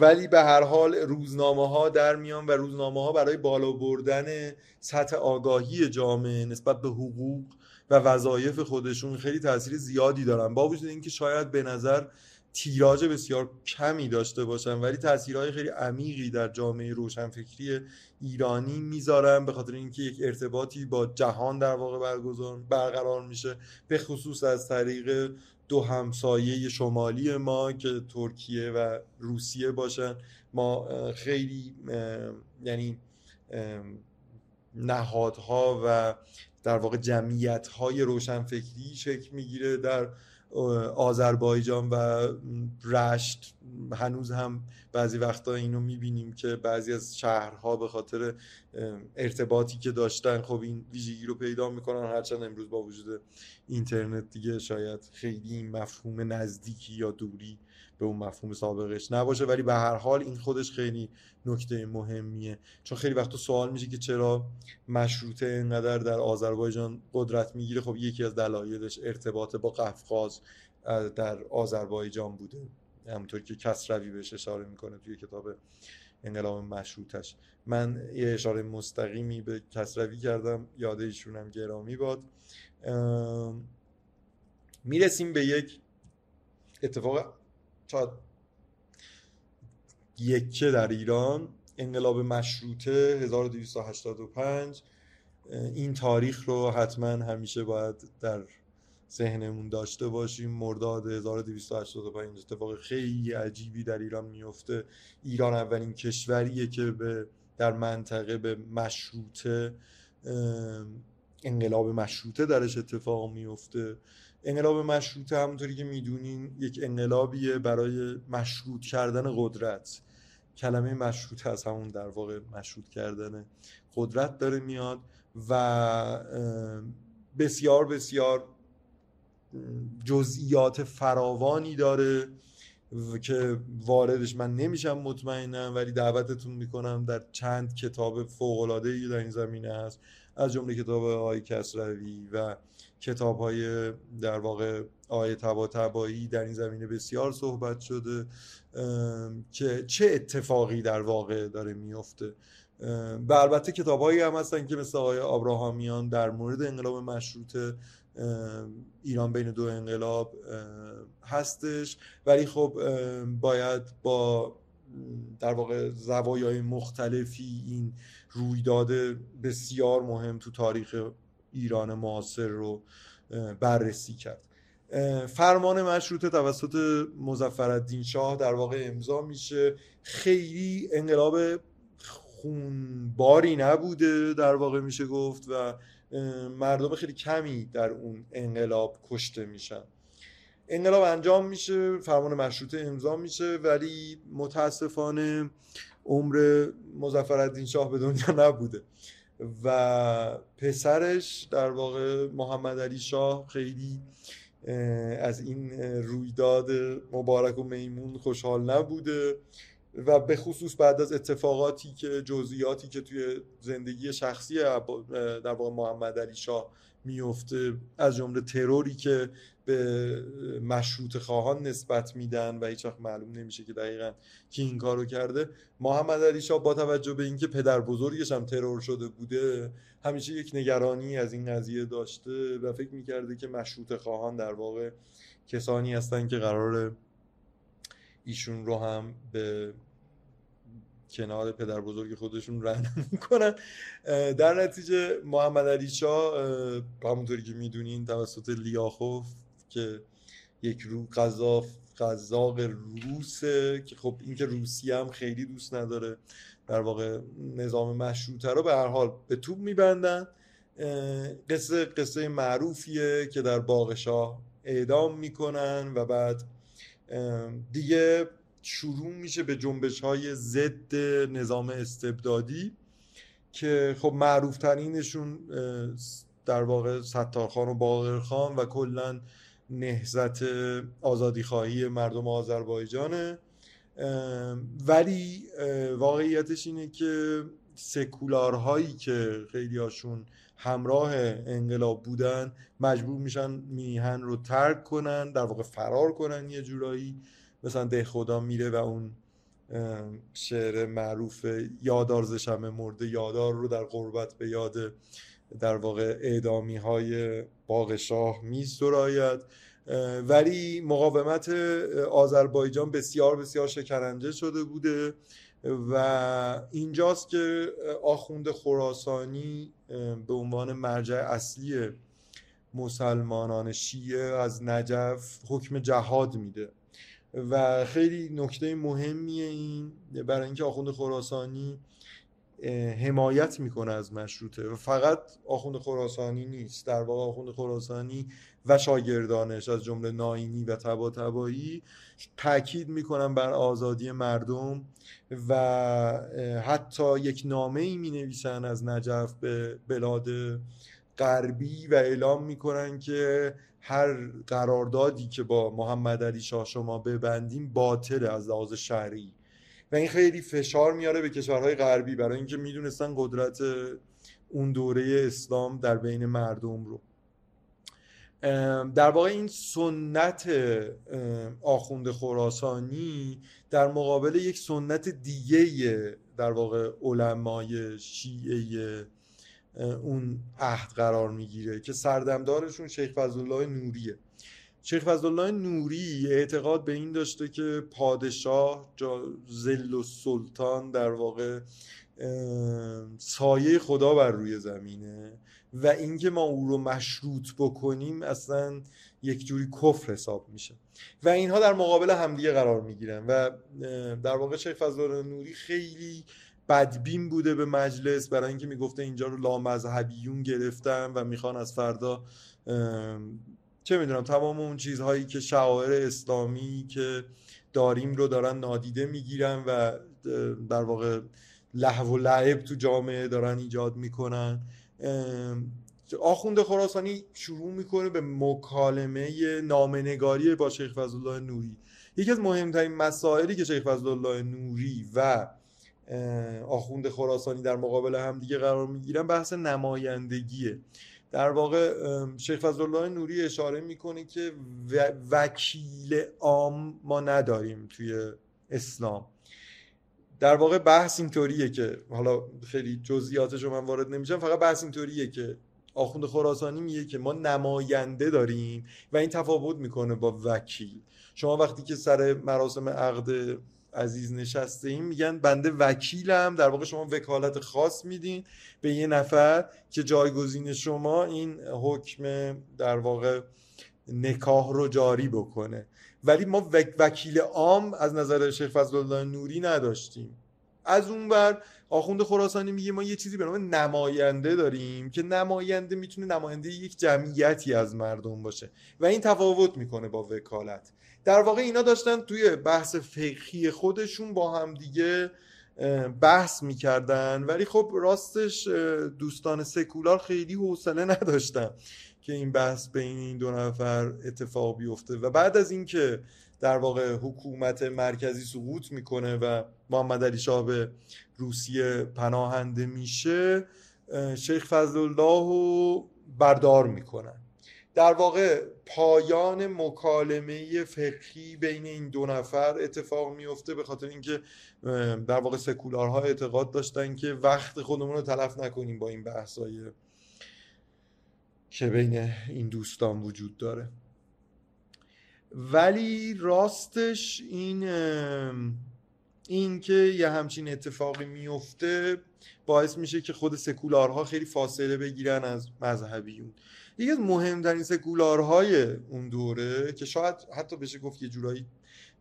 ولی به هر حال روزنامه ها در میان و روزنامه ها برای بالا بردن سطح آگاهی جامعه نسبت به حقوق و وظایف خودشون خیلی تأثیر زیادی دارن. با وجود اینکه شاید به نظر تیراژ بسیار کمی داشته باشن، ولی تأثیرهای خیلی عمیقی در جامعه روشنفکری ایرانی میذارن، به خاطر اینکه یک ارتباطی با جهان در واقع برگزار برقرار میشه، به خصوص از طریق دو همسایه شمالی ما که ترکیه و روسیه باشن. ما خیلی یعنی نهادها و در واقع جمعیت‌های روشنفکری شکل میگیره. در آذربایجان و رشت هنوز هم بعضی وقتا اینو میبینیم که بعضی از شهرها به خاطر ارتباطی که داشتن خب این ویژگی رو پیدا میکنن، هرچند امروز با وجود اینترنت دیگه شاید خیلی این مفهوم نزدیکی یا دوری به اون مفهوم سابقش نباشه، ولی به هر حال این خودش خیلی نکته مهمیه. چون خیلی وقتا سوال میشه که چرا مشروطه اینقدر در آذربایجان قدرت میگیره. خب یکی از دلایلش ارتباط با قفقاز در آذربایجان بوده، همونطور که کسروی بهش اشاره میکنه توی کتاب انقلاب مشروطش. من یه اشاره مستقیمی به کسروی کردم، یاد ایشونم گرامی باد. میرسیم به یک اتفاق شاید یکه در ایران، انقلاب مشروطه هزار و دویست و هشتاد و پنج. این تاریخ رو حتما همیشه باید در ذهنمون داشته باشیم. مرداد هزار و دویست و هشتاد و پنج اتفاق خیلی عجیبی در ایران میفته. ایران اولین کشوریه که به در منطقه به مشروطه، انقلاب مشروطه درش اتفاق میفته. انقلاب مشروطه همونطوری که میدونین یک انقلابیه برای مشروط کردن قدرت. کلمه مشروطه از همون در واقع مشروط کردن قدرت داره میاد و بسیار بسیار جزئیات فراوانی داره که واردش من نمیشم مطمئنم، ولی دعوتتون میکنم در چند کتاب فوق‌العاده‌ای در این زمینه هست، از جمله کتاب آقای کسروی و کتاب‌های در واقع آقای طباطبایی در این زمینه بسیار صحبت شده که چه اتفاقی در واقع داره میفته. و البته کتاب‌هایی هم هستن که مثل آقای آبراهامیان در مورد انقلاب مشروطه، ایران بین دو انقلاب هستش، ولی خب باید با در واقع زوایای مختلفی این رویداد بسیار مهم تو تاریخ ایران معاصر رو بررسی کرد. فرمان مشروطه توسط مظفرالدین شاه در واقع امضا میشه. خیلی انقلاب خونباری نبوده در واقع میشه گفت و مردم خیلی کمی در اون انقلاب کشته میشن. انقلاب انجام میشه، فرمان مشروطه امضا میشه، ولی متاسفانه عمر مظفرالدین شاه به دنیا نبوده و پسرش در واقع محمد علی شاه خیلی از این رویداد مبارک و میمون خوشحال نبوده و به خصوص بعد از اتفاقاتی که جزئیاتی که توی زندگی شخصی در واقع محمد علی شاه میفته، از جمله تروری که به مشروط خواهان نسبت میدن و هیچ وقت معلوم نمیشه که دقیقاً کی این کارو کرده. محمد علی شاه با توجه به اینکه پدر بزرگش هم ترور شده بوده، همیشه یک نگرانی از این قضیه داشته و فکر میکرده که مشروط خواهان در واقع کسانی هستن که قراره ایشون رو هم به کنار پدر بزرگ خودشون رهنمون میکنن. در نتیجه محمد علی شاه همونطوری که میدونین توسط لیاخوف که یک رو قزاق قزاق روسه که خب این که روسیه هم خیلی دوست نداره در واقع نظام مشروطه رو، به هر حال به توپ میبندن. قصه قصه معروفیه که در باغ شاه اعدام میکنن و بعد دیگه شروع میشه به جنبش‌های ضد نظام استبدادی که خب معروف‌ترینشون در واقع ستارخان و باقرخان و کلاً نهضت آزادیخواهی مردم آذربایجانه. ولی واقعیتش اینه که سکولارهایی که خیلی هاشون همراه انقلاب بودن مجبور میشن میهن رو ترک کنن، در واقع فرار کنن. یه جورایی مثلا ده خدا میره و اون شعر معروف یادار ز شمع مرده یادار رو در غربت به یاد در واقع اعدامی های باغ شاه می سراید. ولی مقاومت آذربایجان بسیار بسیار شکننده شده بوده و اینجاست که آخوند خراسانی به عنوان مرجع اصلی مسلمانان شیعه از نجف حکم جهاد میده و خیلی نکته مهمیه این، برای اینکه آخوند خراسانی حمایت میکنه از مشروطه و فقط آخوند خراسانی نیست، در واقع آخوند خراسانی و شاگردانش از جمله ناینی و طباطبایی تاکید میکنن بر آزادی مردم و حتی یک نامه‌ای مینویسن از نجف به بلاد غربی و اعلام میکنن که هر قراردادی که با محمد علی شاه شما ببندیم باطله از لحاظ شرعی و این خیلی فشار میاره به کشورهای غربی برای اینکه میدونستن قدرت اون دوره اسلام در بین مردم رو. در واقع این سنت آخوند خراسانی در مقابل یک سنت دیگه در واقع علمای شیعه اون عهد قرار میگیره که سردمدارشون شیخ فضل الله نوریه. شیخ فضل الله نوری اعتقاد به این داشته که پادشاه ذل و سلطان در واقع سایه خدا بر روی زمینه و اینکه ما او رو مشروط بکنیم اصلا یک جوری کفر حساب میشه و اینها در مقابل همدیگه قرار میگیرن و در واقع شیخ فضل الله نوری خیلی بدبین بوده به مجلس برای اینکه میگفته اینجا رو لامذهبیون گرفتن و میخوان از فردا چه میدونم تمام اون چیزهایی که شعائر اسلامی که داریم رو دارن نادیده میگیرن و در واقع لهو و لعب تو جامعه دارن ایجاد میکنن. آخوند خراسانی شروع میکنه به مکالمه نامنگاری با شیخ فضل الله نوری. یکی از مهمترین مسائلی که شیخ فضل الله نوری و آخوند خراسانی در مقابل هم دیگه قرار میگیرن بحث نمایندگیه. در واقع شیخ فضل الله نوری اشاره میکنه که وکیل عام ما نداریم توی اسلام. در واقع بحث اینطوریه که حالا خیلی جزئیاتش رو من وارد نمیشم، فقط بحث اینطوریه که آخوند خراسانی میگه که ما نماینده داریم و این تفاوت میکنه با وکیل. شما وقتی که سر مراسم عقد عزیز نشسته این میگن بنده وکیلم، در واقع شما وکالت خاص میدین به یه نفر که جایگزین شما این حکم در واقع نکاح رو جاری بکنه، ولی ما وکیل عام از نظر شیخ فضل الله نوری نداشتیم. از اون بر آخوند خراسانی میگه ما یه چیزی به نام نماینده داریم که نماینده میتونه نماینده یک جمعیتی از مردم باشه و این تفاوت میکنه با وکالت. در واقع اینا داشتن توی بحث فقهی خودشون با هم دیگه بحث میکردن، ولی خب راستش دوستان سکولار خیلی حوصله نداشتن که این بحث بین این دو نفر اتفاق بیفته. و بعد از اینکه در واقع حکومت مرکزی سقوط میکنه و محمد علی شاه به روسیه پناهنده میشه، شیخ فضل الله رو بردار میکنن. در واقع پایان مکالمه فقهی بین این دو نفر اتفاق میفته، به خاطر اینکه در واقع سکولارها اعتقاد داشتن که وقت خودمون رو تلف نکنیم با این بحثای که بین این دوستان وجود داره. ولی راستش این این که یه همچین اتفاقی میفته باعث میشه که خود سکولارها خیلی فاصله بگیرن از مذهبیون. یکی از مهمترین سکولارهای اون دوره که شاید حتی بشه گفت یه جورایی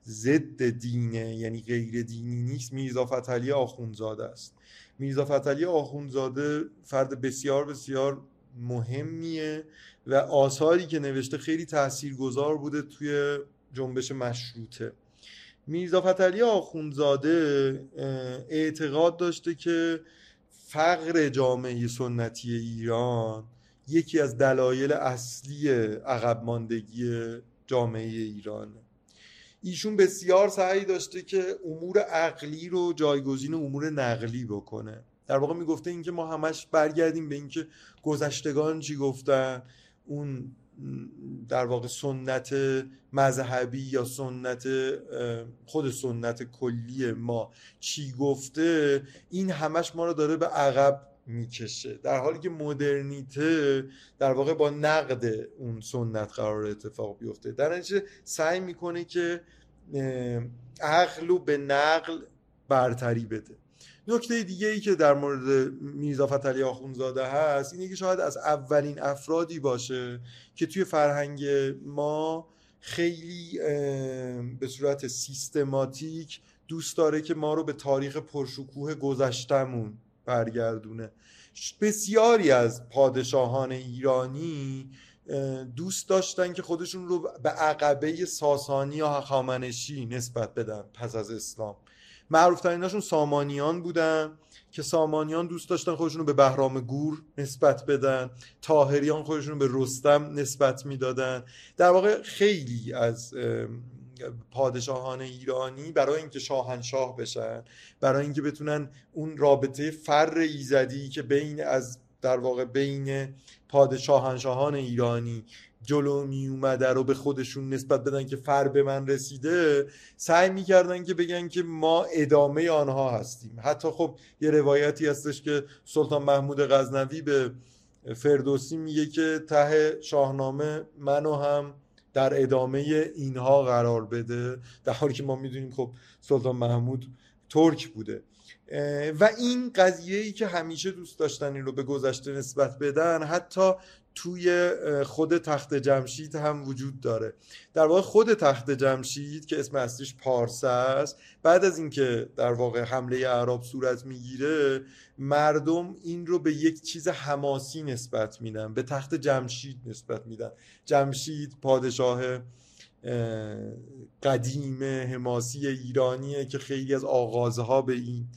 ضد دینه، یعنی غیر دینی نیست، میرزا فتحعلی آخوندزاده است. میرزا فتحعلی آخوندزاده فرد بسیار بسیار مهمیه و آثاری که نوشته خیلی تاثیرگذار بوده توی جنبش مشروطه. میرزا فتحعلی آخوندزاده اعتقاد داشته که فقر جامعه سنتی ایران یکی از دلایل اصلی عقب ماندگی جامعه ایرانه. ایشون بسیار سعی داشته که امور عقلی رو جایگزین امور نقلی بکنه. در واقع میگفته اینکه ما همش برگردیم به اینکه گذشتگان چی گفتن، اون در واقع سنت مذهبی یا سنت خود سنت کلی ما چی گفته، این همش ما رو داره به عقب میکشه، در حالی که مدرنیته در واقع با نقد اون سنت قرار اتفاق بیفته. در نتیجه سعی میکنه که عقل رو به نقل برتری بده. نکته دیگه ای که در مورد میرزا فتحعلی آخوندزاده هست اینه که شاید از اولین افرادی باشه که توی فرهنگ ما خیلی به صورت سیستماتیک دوست داره که ما رو به تاریخ پرشکوه گذشتمون برگردونه. بسیاری از پادشاهان ایرانی دوست داشتن که خودشون رو به عقبه ساسانی یا هخامنشی نسبت بدن پس از اسلام. معروف تریناشون سامانیان بودن که سامانیان دوست داشتن خودشون رو به بهرام گور نسبت بدن، طاهریان خودشون رو به رستم نسبت میدادن. در واقع خیلی از پادشاهان ایرانی برای اینکه شاهنشاه بشن، برای اینکه بتونن اون رابطه فر ایزدی که بین از در واقع بین پادشاهنشاهان ایرانی جلو می اومده رو به خودشون نسبت بدن که فر به من رسیده، سعی میکردن که بگن که ما ادامه آنها هستیم. حتی خب یه روایتی هستش که سلطان محمود غزنوی به فردوسی میگه که ته شاهنامه منو هم در ادامه اینها قرار بده، در حالی که ما میدونیم خب سلطان محمود ترک بوده. و این قضیه‌ای که همیشه دوست داشتن این رو به گذشته نسبت بدن حتی توی خود تخت جمشید هم وجود داره. در واقع خود تخت جمشید که اسم اصلیش پارسه است، بعد از اینکه در واقع حمله اعراب صورت میگیره، مردم این رو به یک چیز حماسی نسبت میدن، به تخت جمشید نسبت میدن. جمشید پادشاه قدیم حماسی ایرانیه که خیلی از آغازها به این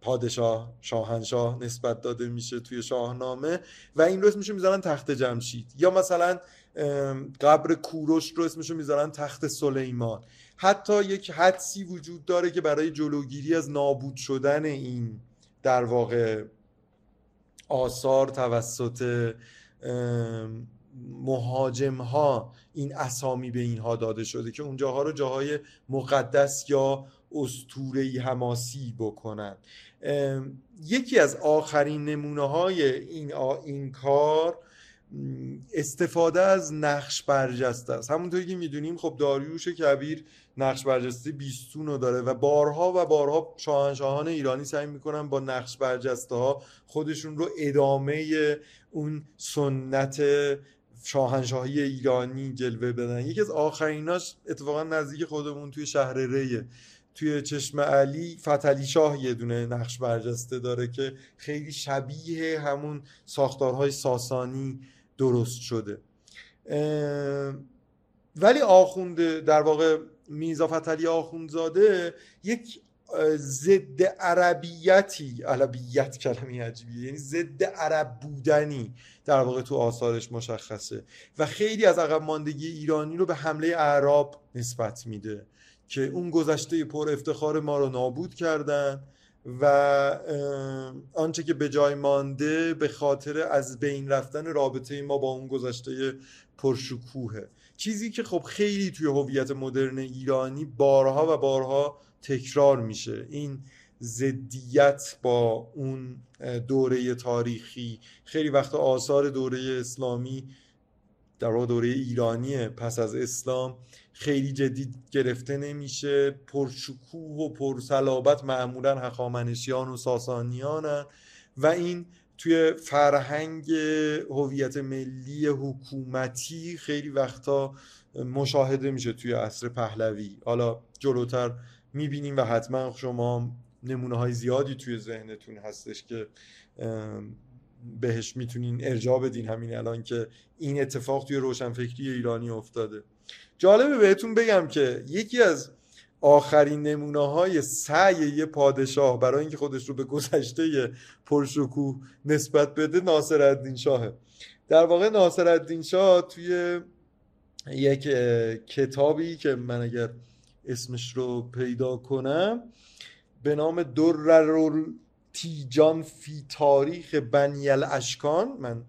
پادشاه شاهنشاه نسبت داده میشه توی شاهنامه و این رو اسمشو میذارن تخت جمشید. یا مثلا قبر کوروش رو اسمشو میذارن تخت سلیمان. حتی یک حدسی وجود داره که برای جلوگیری از نابود شدن این در واقع آثار توسط مهاجم ها این اسامی به اینها داده شده که اونجاها رو جاهای مقدس یا اسطوره‌ای حماسی بکنن. یکی از آخرین نمونه‌های این این کار استفاده از نقش برجسته است. همونطوری که میدونیم خب داریوش کبیر نقش برجسته بیستون رو داره و بارها و بارها شاهنشاهان ایرانی سعی میکنن با نقش برجسته ها خودشون رو ادامه اون سنت شاهنشاهی ایرانی جلوه بدن. یکی از آخریناش اتفاقا نزدیک خودمون توی شهر ریه، توی چشم علی فتح علی شاه یه دونه نقش برجسته داره که خیلی شبیه همون ساختارهای ساسانی درست شده. ولی آخوند در واقع میرزا فتحعلی آخوندزاده یک ضد عربیتی، عربیت کلمه عجیبیه، یعنی ضد عرب بودنی در واقع تو آثارش مشخصه و خیلی از عقب ماندگی ایرانی رو به حمله اعراب نسبت میده که اون گذشته پر افتخار ما رو نابود کردن و آنچه که به جای مانده به خاطر از بین رفتن رابطه ما با اون گذشته پرشکوهه. چیزی که خب خیلی توی هویت مدرن ایرانی بارها و بارها تکرار میشه، این ضدیت با اون دوره تاریخی. خیلی وقتا آثار دوره اسلامی در واقع دوره ایرانی پس از اسلام خیلی جدی گرفته نمیشه، پرشکوه و پرصلابت معمولا هخامنشیان و ساسانیانن و این توی فرهنگ هویت ملی حکومتی خیلی وقتا مشاهده میشه توی عصر پهلوی. حالا جلوتر میبینیم و حتما شما نمونه های زیادی توی ذهنتون هستش که بهش میتونین ارجاع بدین همین الان که این اتفاق توی روشنفکری ایرانی افتاده. جالبه بهتون بگم که یکی از آخرین نمونه‌های سعی یه پادشاه برای اینکه خودش رو به گذشته پرشکوه نسبت بده ناصرالدین شاهه. در واقع ناصرالدین شاه توی یک کتابی که من اگر اسمش رو پیدا کنم به نام درر تیجان فی تاریخ بنی الاشکان، من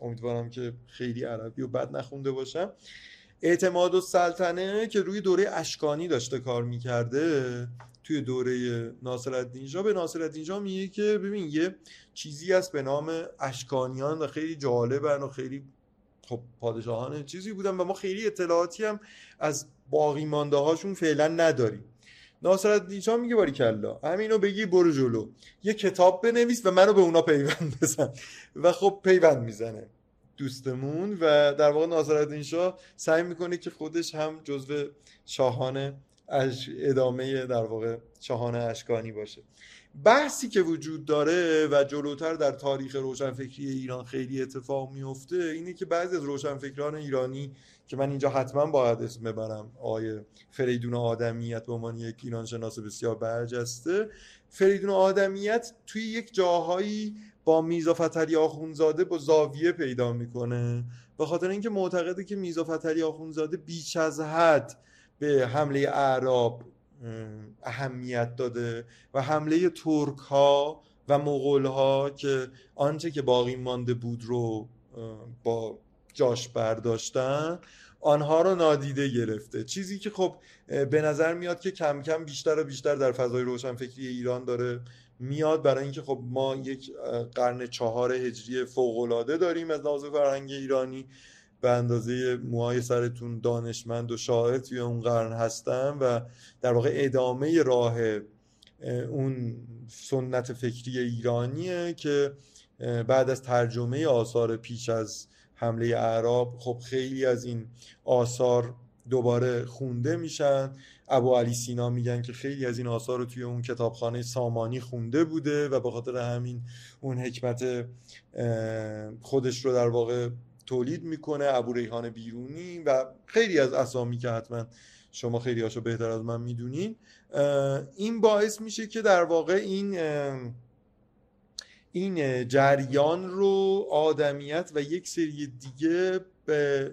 امیدوارم که خیلی عربی و بد نخونده باشم، اعتماد السلطنه که روی دوره اشکانی داشته کار میکرده توی دوره ناصرالدین شاه، به ناصرالدین شاه میگه که ببین یه چیزی هست به نام اشکانیان و خیلی جالبن و خیلی خب پادشاهان چیزی بودن و ما خیلی اطلاعاتی هم از باقی مانده هاشون فعلا نداریم. ناصرالدین شاه میگه باریکلا، همینو بگی برو جلو، یه کتاب بنویس و منو به اونا پیوند بزن. و خب پیوند میزنه دوستمون و در واقع ناصرالدین شاه سعی میکنه که خودش هم جزو شاهان ادامه در واقع شاهان اشکانی باشه. بحثی که وجود داره و جلوتر در تاریخ روشنفکری ایران خیلی اتفاق میفته اینه که بعضی از روشنفکران ایرانی که من اینجا حتما باید اسم ببرم، آقای فریدون آدمیت به عنوان یک ایران شناس بسیار برجسته، فریدون آدمیت توی یک جاهایی با میرزا فتحعلی آخوندزاده با زاویه پیدا میکنه به خاطر اینکه معتقده که میرزا فتحعلی آخوندزاده بیش از حد به حمله اعراب اهمیت داده و حمله ترک ها و مغول ها که آنچه که باقی مانده بود رو با جاش برداشتن آنها رو نادیده گرفته. چیزی که خب به نظر میاد که کم کم بیشتر و بیشتر در فضای روشنفکری ایران داره میاد، برای اینکه خب ما یک قرن چهار هجری فوق‌العاده داریم از لحاظ فرهنگ ایرانی، به اندازه موهای سرتون دانشمند و شاعر توی اون قرن هستن و در واقع ادامه راه اون سنت فکری ایرانیه که بعد از ترجمه آثار پیش از حمله اعراب خب خیلی از این آثار دوباره خونده میشن. ابو علی سینا میگن که خیلی از این آثار رو توی اون کتابخانه سامانی خونده بوده و به خاطر همین اون حکمت خودش رو در واقع تولید میکنه. ابو ریحان بیرونی و خیلی از اسامی که حتما شما خیلی هاشو بهتر از من میدونین. این باعث میشه که در واقع این این جریان رو آدمیت و یک سری دیگه به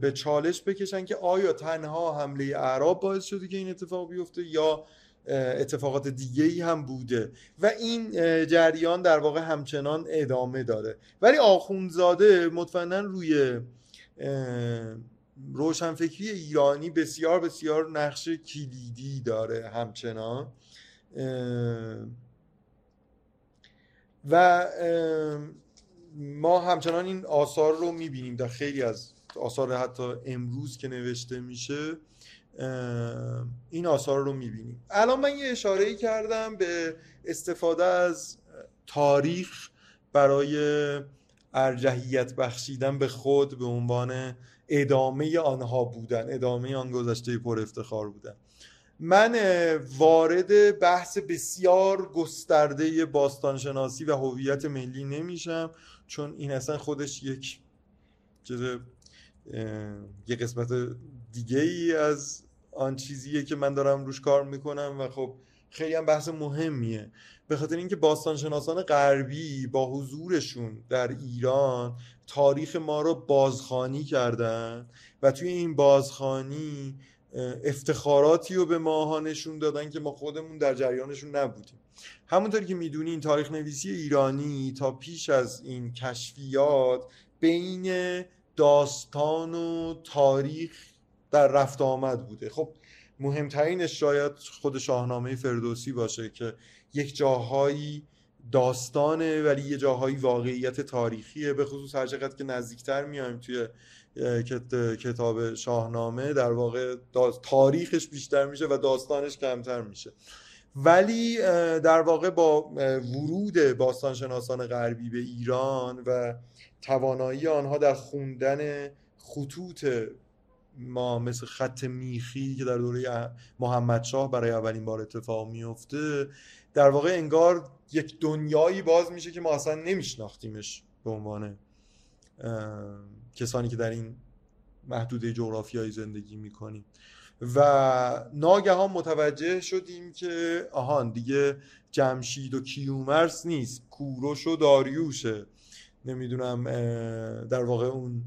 به چالش بکشن که آیا تنها حمله اعراب باعث شده که این اتفاق بیفته یا اتفاقات دیگه‌ای هم بوده و این جریان در واقع همچنان ادامه داره. ولی آخوندزاده مطمئناً روی روشنفکری ایرانی بسیار بسیار نقش کلیدی داره همچنان و ما همچنان این آثار رو می‌بینیم در خیلی از آثار حتی امروز که نوشته میشه این آثار رو میبینیم. الان من یه اشاره‌ای کردم به استفاده از تاریخ برای ارجحیت بخشیدن به خود به عنوان ادامه آنها بودن، ادامه آن گذشته پر افتخار بودن. من وارد بحث بسیار گسترده باستانشناسی و هویت ملی نمیشم، چون این اصلا خودش یک چیز، یه قسمت دیگه ای از آن چیزیه که من دارم روش کار میکنم و خب خیلی هم بحث مهمیه، به خاطر اینکه باستانشناسان غربی با حضورشون در ایران تاریخ ما رو بازخوانی کردن و توی این بازخوانی افتخاراتی رو به ماها نشون دادن که ما خودمون در جریانشون نبودیم. همونطور که میدونین تاریخ نویسی ایرانی تا پیش از این کشفیات بین داستان و تاریخ در رفت آمد بوده. خب مهمترینش شاید خود شاهنامه فردوسی باشه که یک جاهایی داستانه ولی یه جاهایی واقعیت تاریخیه، به خصوص هر چقدر که نزدیکتر میایم توی کتاب شاهنامه در واقع تاریخش بیشتر میشه و داستانش کمتر میشه. ولی در واقع با ورود باستانشناسان غربی به ایران و توانایی آنها در خوندن خطوط ما مثل خط میخی که در دوره محمدشاه برای اولین بار اتفاق میفته، در واقع انگار یک دنیایی باز میشه که ما اصلا نمیشناختیمش به عنوان کسانی که در این محدوده جغرافیایی زندگی میکنیم و ناگهان متوجه شدیم که آهان دیگه جمشید و کیومرث نیست، کوروش و داریوشه، نمیدونم در واقع اون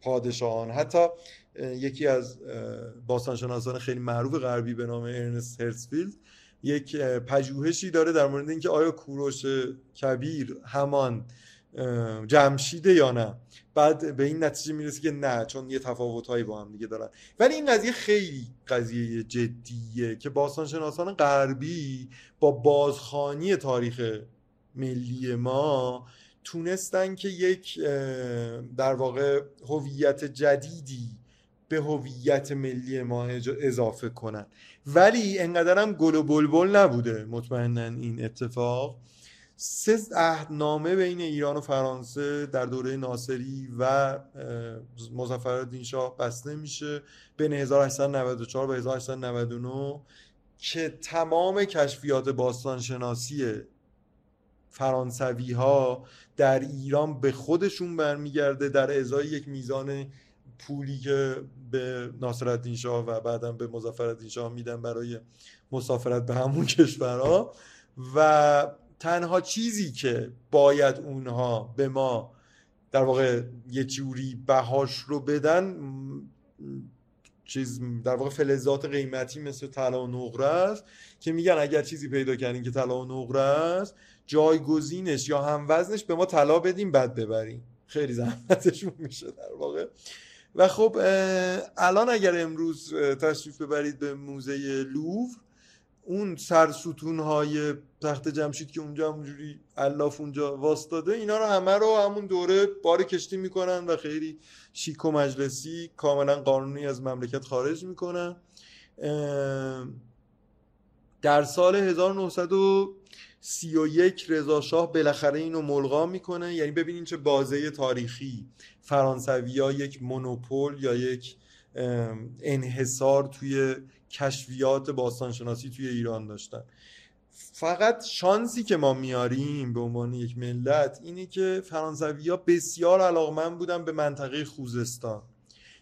پادشاهان. حتی یکی از باستانشناسان خیلی معروف غربی به نام ارنست هرسفیلد یک پژوهشی داره در مورد اینکه آیا کوروش کبیر همان جمشیده یا نه، بعد به این نتیجه میرسه که نه، چون یه تفاوت‌هایی با هم دیگه دارن. ولی این قضیه خیلی قضیه جدیه که باستانشناسان غربی با بازخوانی تاریخ ملی ما تونستن که یک در واقع هویت جدیدی به هویت ملی ما اضافه کنن. ولی انقدر هم گل و بلبل نبوده مطمئنا این اتفاق. سه عهدنامه بین ایران و فرانسه در دوره ناصری و مظفرالدین شاه بسته میشه بین هزار و هشتصد و نود و چهار و هزار و هشتصد و نود و نه که تمام کشفیات باستانشناسی فرانسوی ها در ایران به خودشون برمیگرده در ازای یک میزان پولی که به ناصرالدین شاه و بعداً به مظفرالدین شاه میدن برای مسافرت به همون کشورها. و تنها چیزی که باید اونها به ما در واقع یه جوری بهاش رو بدن چیز در واقع فلزات قیمتی مثل طلا و نقره است که میگن اگر چیزی پیدا کردین که طلا و نقره است جایگزینش یا هم وزنش به ما طلا بدیم بعد ببریم، خیلی زحمتشون میشه در واقع. و خب الان اگر امروز تشریف ببرید به موزه لوور، اون سرستون‌های تخت جمشید که اونجا همونجوری الاف اونجا واسطاده، اینا رو همه رو همون دوره بار کشتی میکنن و خیلی شیک و مجلسی کاملا قانونی از مملکت خارج میکنن. در سال هزار و نهصد و سی و یک رضا شاه بالاخره اینو ملغا میکنه. یعنی ببینین چه بازه تاریخی، فرانسوی‌ها یک مونوپول یا یک انحصار توی کشفیات باستانشناسی توی ایران داشتن. فقط شانسی که ما میاریم به عنوان یک ملت اینه که فرانسوی‌ها بسیار علاقمند بودن به منطقه خوزستان،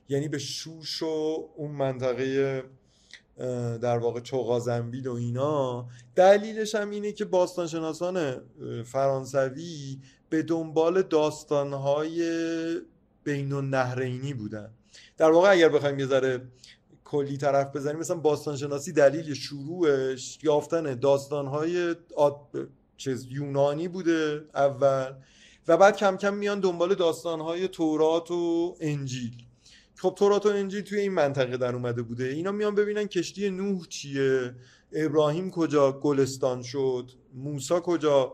یعنی به شوش و اون منطقه در واقع چوغازنبیل و اینا. دلیلش هم اینه که باستانشناسان فرانسوی به دنبال داستان‌های بین‌النهرینی بودن. در واقع اگر بخوایم یه ذره کلی طرف بزنیم، مثلا باستانشناسی دلیل شروعش یافتن داستان‌های چیز یونانی بوده اول و بعد کم کم میان دنبال داستان‌های تورات و انجیل. خب تورات و انجیل توی این منطقه در اومده بوده، اینا میان ببینن کشتی نوح چیه، ابراهیم کجا گلستان شد، موسی کجا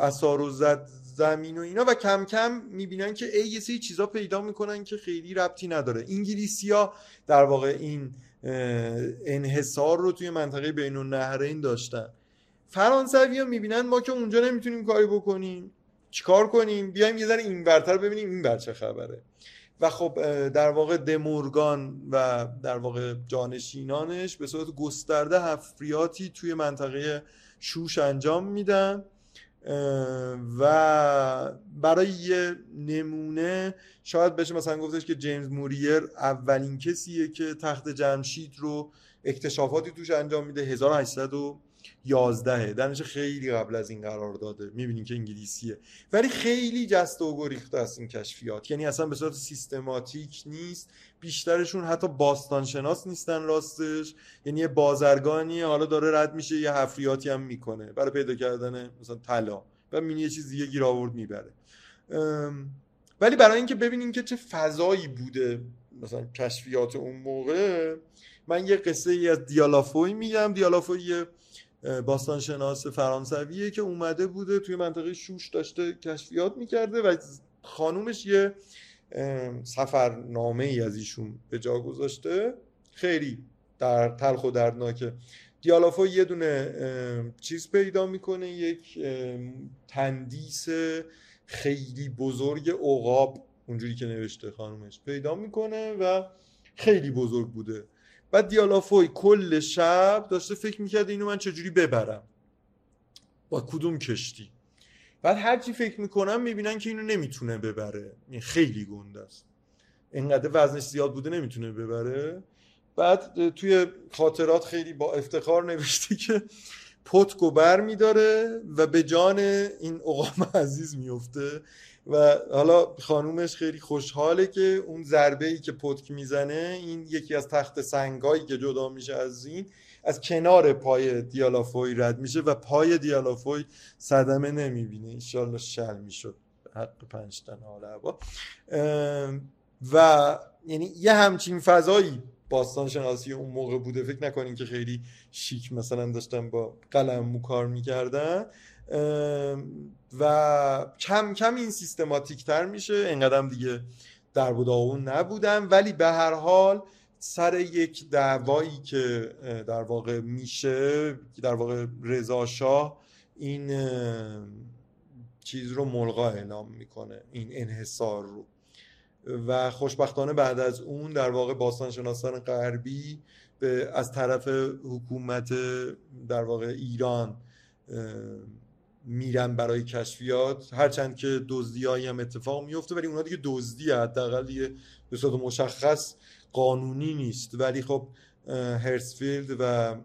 عصا رو زد زمین و اینا، و کم کم میبینن که ای یه سری چیزا پیدا میکنن که خیلی ربطی نداره. انگلیسی‌ها در واقع این انحصار رو توی منطقه بین النهرین داشتن. فرانسوی‌ها میبینن ما که اونجا نمیتونیم کاری بکنیم، چیکار کنیم؟ بیایم یه ذره این برتر ببینیم این بر چه خبره. و خب در واقع دمورگان و در واقع جانشینانش به صورت گسترده حفریاتی توی منطقه شوش انجام میدن و برای یه نمونه شاید بشه مثلا گفتش که جیمز موریر اولین کسیه که تخت جمشید رو اکتشافاتی توش انجام میده. هزار و هشتصد و یازده درنش خیلی قبل از این قرار داده، میبینیم که انگلیسیه، ولی خیلی جست و گریخته است این کشفیات، یعنی اصلا به صورت سیستماتیک نیست، بیشترشون حتی باستانشناس نیستن راستش، یعنی یه بازرگانی حالا داره رد میشه یه حفریاتی هم میکنه برای پیدا کردن مثلا طلا و میبینی یه چیز دیگه گیر آورد میبره. ولی برای اینکه ببینیم که چه فضایی بوده مثلا کشفیات اون موقع، من یه قصه ای از دیالافوی میگم. دیالافوی باستانشناس فرانسویه که اومده بوده توی منطقه شوش داشته کشفیات میکرده و خانومش یه سفرنامه ای از ایشون به جا گذاشته، خیلی در تلخ و دردناکه. دیالافوی یه دونه چیز پیدا میکنه، یک تندیس خیلی بزرگ عقاب اونجوری که نوشته خانومش پیدا میکنه و خیلی بزرگ بوده. بعد دیالافوی کل شب داشته فکر میکرده اینو من چجوری ببرم، با کدوم کشتی. بعد هرچی فکر میکنم میبینن که اینو نمیتونه ببره، این خیلی گنده است، انقدر وزنش زیاد بوده نمیتونه ببره. بعد توی خاطرات خیلی با افتخار نوشته که پتکو بر میداره و به جان این عقاب عزیز میفته و حالا خانومش خیلی خوشحاله که اون ضربه‌ای که پتک میزنه، این یکی از تخت سنگایی که جدا میشه از این، از کنار پای دیالافوی رد میشه و پای دیالافوی صدمه نمیبینه، انشالله شل میشد حق پنج تن عالبا. و یعنی یه همچین فضایی باستان شناسی اون موقع بوده، فکر نکنین که خیلی شیک مثلا داشتن با قلم مو کار میکردن و کم کم این سیستماتیک تر میشه، انقدرم دیگه در بوداون نبودم. ولی به هر حال سر یک دعوایی که در واقع میشه، در واقع رضا شاه این چیز رو ملغا اعلام میکنه، این انحصار رو، و خوشبختانه بعد از اون در واقع باستانشناسان غربی به از طرف حکومت در واقع ایران میرن برای کشفیات، هرچند که دزدیایی هم اتفاق میفته، ولی اونا دیگه دزدی حداقل دیگه به صورت مشخص قانونی نیست. ولی خب هرسفیلد و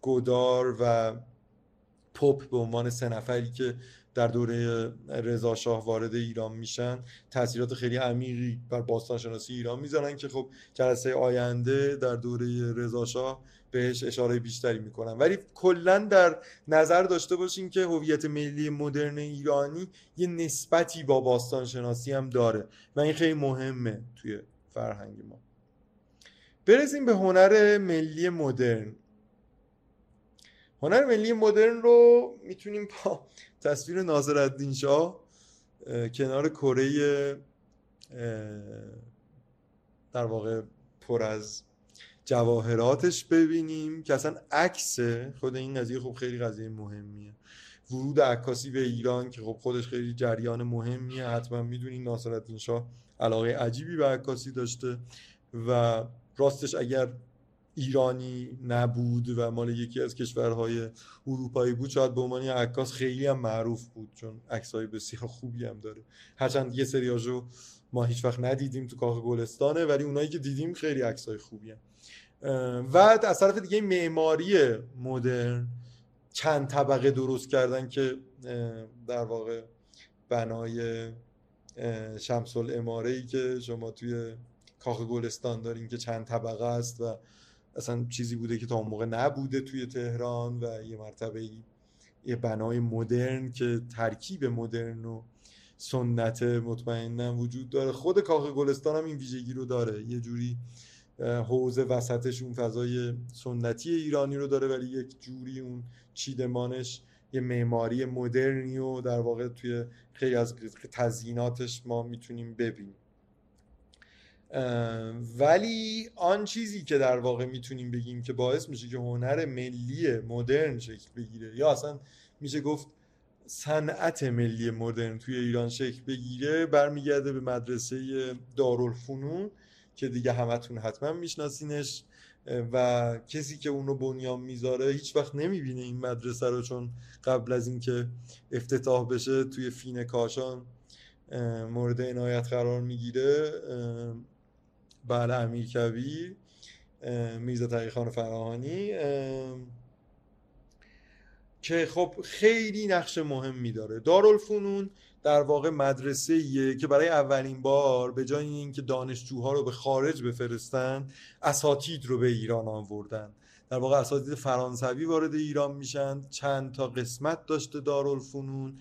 گودار و پاپ به عنوان سه نفری که در دوره رضا شاه وارد ایران میشن، تاثیرات خیلی عمیقی بر باستانشناسی ایران میذارن که خب جلسه آینده در دوره رضا شاه بهش اشاره بیشتری میکنن. ولی کلا در نظر داشته باشین که هویت ملی مدرن ایرانی یه نسبتی با باستانشناسی هم داره و این خیلی مهمه توی فرهنگ ما. برسیم به هنر ملی مدرن. هنر ملی مدرن رو میتونیم با تصویر ناصرالدین شاه کنار کره در واقع پر از جواهراتش ببینیم که اصلا عکس خود این قضیه خب خیلی قضیه مهمیه، ورود عکاسی به ایران که خب خودش خیلی جریان مهمیه. حتما میدونین ناصرالدین شاه علاقه عجیبی به عکاسی داشته و راستش اگر ایرانی نبود و مال یکی از کشورهای اروپایی بود شاید به عنوان عکاس خیلی هم معروف بود، چون عکس‌های بسیار خوبی هم داره، هرچند یه سریاشو ما هیچ وقت ندیدیم تو کاخ گلستانه، ولی اونایی که دیدیم خیلی عکس‌های خوبی هم. و از طرف دیگه معماری مدرن چند طبقه درست کردن که در واقع بنای شمس العماره‌ای که شما توی کاخ گلستان دارین که چند طبقه است و اصلا چیزی بوده که تا اون موقع نبوده توی تهران و یه مرتبه یه بنای مدرن که ترکیب مدرن و سنت مطمئناً وجود داره. خود کاخ گلستان هم این ویژگی رو داره، یه جوری حوض وسطش اون فضای سنتی ایرانی رو داره ولی یک جوری اون چیدمانش یه معماری مدرنی و در واقع توی خیلی از تزییناتش ما میتونیم ببینیم. ولی آن چیزی که در واقع میتونیم بگیم که باعث میشه که هنر ملی مدرن شکل بگیره، یا اصلا میشه گفت صنعت ملی مدرن توی ایران شکل بگیره برمیگرده به مدرسه دارالفنون که دیگه همتون حتما میشناسینش و کسی که اونو بنیان میذاره هیچ وقت نمیبینه این مدرسه رو، چون قبل از اینکه افتتاح بشه توی فین کاشان مورد عنایت قرار میگیره. بله، امیرکبیر، میرزا تقی‌خان فراهانی، که خب خیلی نقش مهمی داره. دارالفنون در واقع مدرسه‌ایه که برای اولین بار به جای اینکه دانشجوها رو به خارج بفرستن، اساتید رو به ایران آوردن. در واقع اساتید فرانسوی وارد ایران میشن. چند تا قسمت داشته دارالفنون.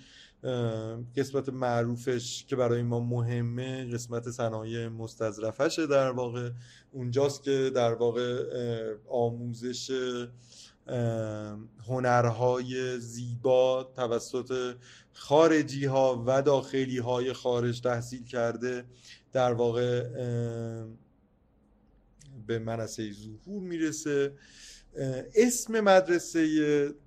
قسمت معروفش که برای ما مهمه قسمت صنایع مستظرفشه. در واقع اونجاست که در واقع آموزش هنرهای زیبا توسط خارجی ها و داخلی های خارج تحصیل کرده در واقع به منصه ظهور میرسه. اسم مدرسه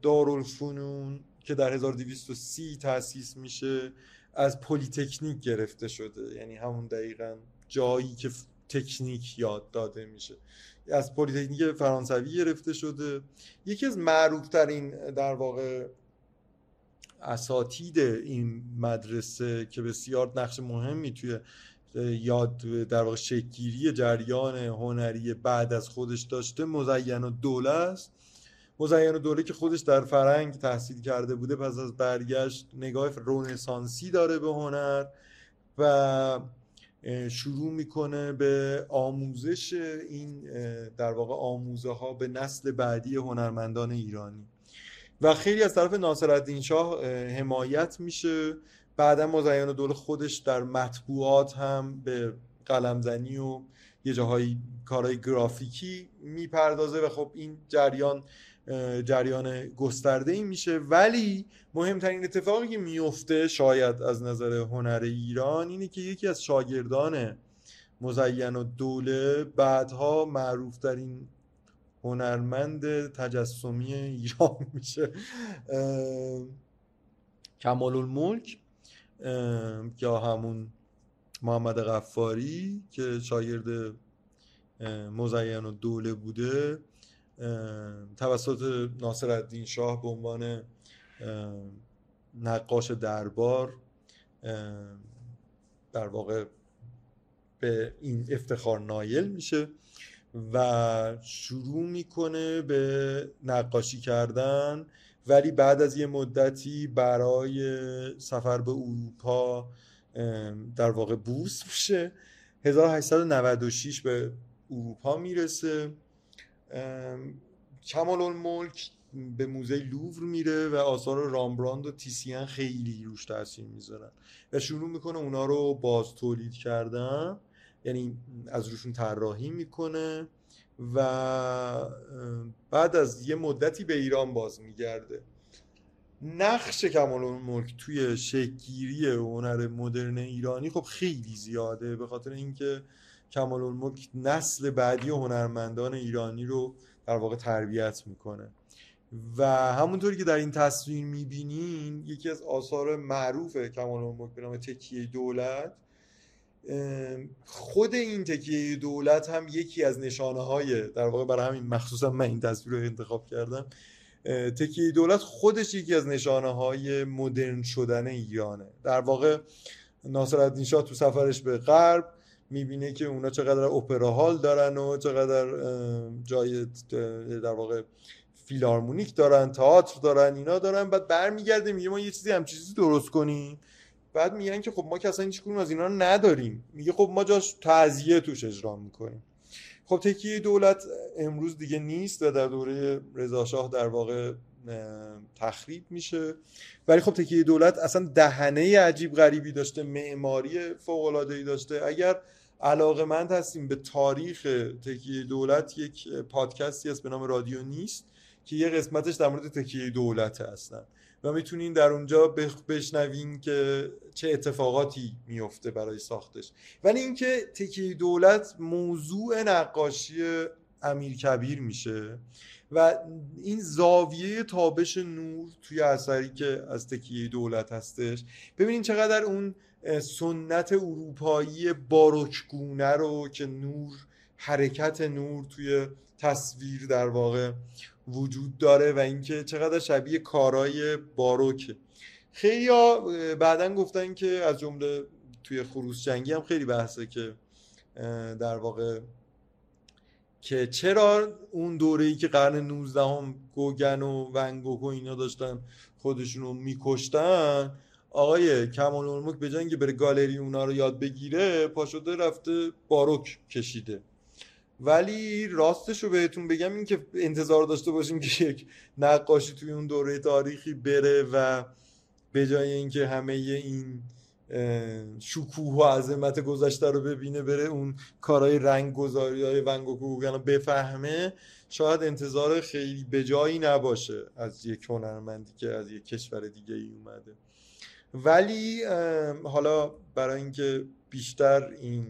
دارالفنون که در هزار و دویست و سی تأسیس میشه از پلی‌تکنیک گرفته شده، یعنی همون دقیقاً جایی که تکنیک یاد داده میشه، از پلی‌تکنیک فرانسوی گرفته شده. یکی از معروف‌ترین در واقع اساتید این مدرسه که بسیار نقش مهمی توی یاد در واقع شکل‌گیری جریان هنری بعد از خودش داشته، مزینالدوله است. مزینالدوله که خودش در فرنگ تحصیل کرده بوده، پس از برگشت نگاه رنسانسی داره به هنر و شروع میکنه به آموزش این در واقع آموزه ها به نسل بعدی هنرمندان ایرانی و خیلی از طرف ناصرالدین شاه حمایت میشه. بعدا مزینالدوله خودش در مطبوعات هم به قلمزنی و یه جاهایی کارهای گرافیکی میپردازه و خب این جریان جریان گسترده ای میشه. ولی مهمترین اتفاقی که میفته شاید از نظر هنر ایران اینه که یکی از شاگردان مزینالدوله بعدها معروف ترین هنرمند تجسمی ایران میشه، کمال الملک یا همون محمد غفاری که شاگرد مزینالدوله بوده، توسط ناصرالدین شاه به عنوان نقاش دربار در واقع به این افتخار نایل میشه و شروع میکنه به نقاشی کردن. ولی بعد از یه مدتی برای سفر به اروپا در واقع بورس میشه، هزار و هشتصد و نود و شش به اروپا میرسه. کمال الملک به موزه لوور میره و آثار رامبراند و تیسین خیلی روش تاثیر میذارن و شروع میکنه اونا رو باز تولید کردن، یعنی از روشون طراحی میکنه و بعد از یه مدتی به ایران باز میگرده. نقش کمال الملک توی شکل‌گیری هنر مدرن ایرانی خب خیلی زیاده، به خاطر اینکه کمال الملک نسل بعدی هنرمندان ایرانی رو در واقع تربیت میکنه و همونطوری که در این تصویر میبینین یکی از آثار معروف کمال الملک به نام تکیه دولت، خود این تکیه دولت هم یکی از نشانه های در واقع برای همین مخصوصا من این تصویر رو انتخاب کردم، تکیه دولت خودش یکی از نشانه های مدرن شدن ایرانه. در واقع ناصرالدین شاه تو سفرش به غرب میبینه که اونا چقدر اپرا هال دارن و چقدر جای در واقع فیلارمونیک دارن، تئاتر دارن، اینا دارن. بعد برمیگرده میگه ما یه چیزی هم چیزی درست کنیم. بعد میگن که خب ما که اصلا هیچ کدوم از اینا نداریم. میگه خب ما جاش تعزیه توش اجرا میکنیم. خب تکیه دولت امروز دیگه نیست و در دوره رضا شاه در واقع تخریب میشه، ولی خب تکیه دولت اصلا دهنه عجیب غریبی داشته، معماری فوق‌العاده‌ای داشته. اگر علاقه‌مند هستیم به تاریخ تکیه دولت، یک پادکستی هست به نام رادیو نیست که یه قسمتش در مورد تکیه دولت هستن و میتونین در اونجا بشنوین که چه اتفاقاتی میفته برای ساختش. ولی اینکه تکیه دولت موضوع نقاشی امیرکبیر میشه و این زاویه تابش نور توی اثری که از تکیه دولت هستش، ببینین چقدر اون سنت اروپایی باروکگونه رو که نور، حرکت نور توی تصویر در واقع وجود داره و اینکه چقدر شبیه کارای باروکه. خیلی ها بعدن گفتن که از جمله توی خروس جنگی هم خیلی بحثه که در واقع که چرا اون دوره‌ای که قرن نوزدهم هم گوگن و ونگوک و اینا داشتن خودشونو میکشتن، آقای کمال الملک به جای اینکه بره گالری اونا رو یاد بگیره پاشده رفته باروک کشیده. ولی راستش رو بهتون بگم این که انتظار داشته باشیم که یک نقاشی توی اون دوره تاریخی بره و به جای اینکه همه این شکوه و عظمت گذشته رو ببینه بره اون کارهای رنگ گذاری های ونگوک و گوگن رو بفهمه، شاید انتظار خیلی به جایی نباشه از یک هنرمندی که از یک کشور دیگه ای اومده. ولی حالا برای اینکه بیشتر این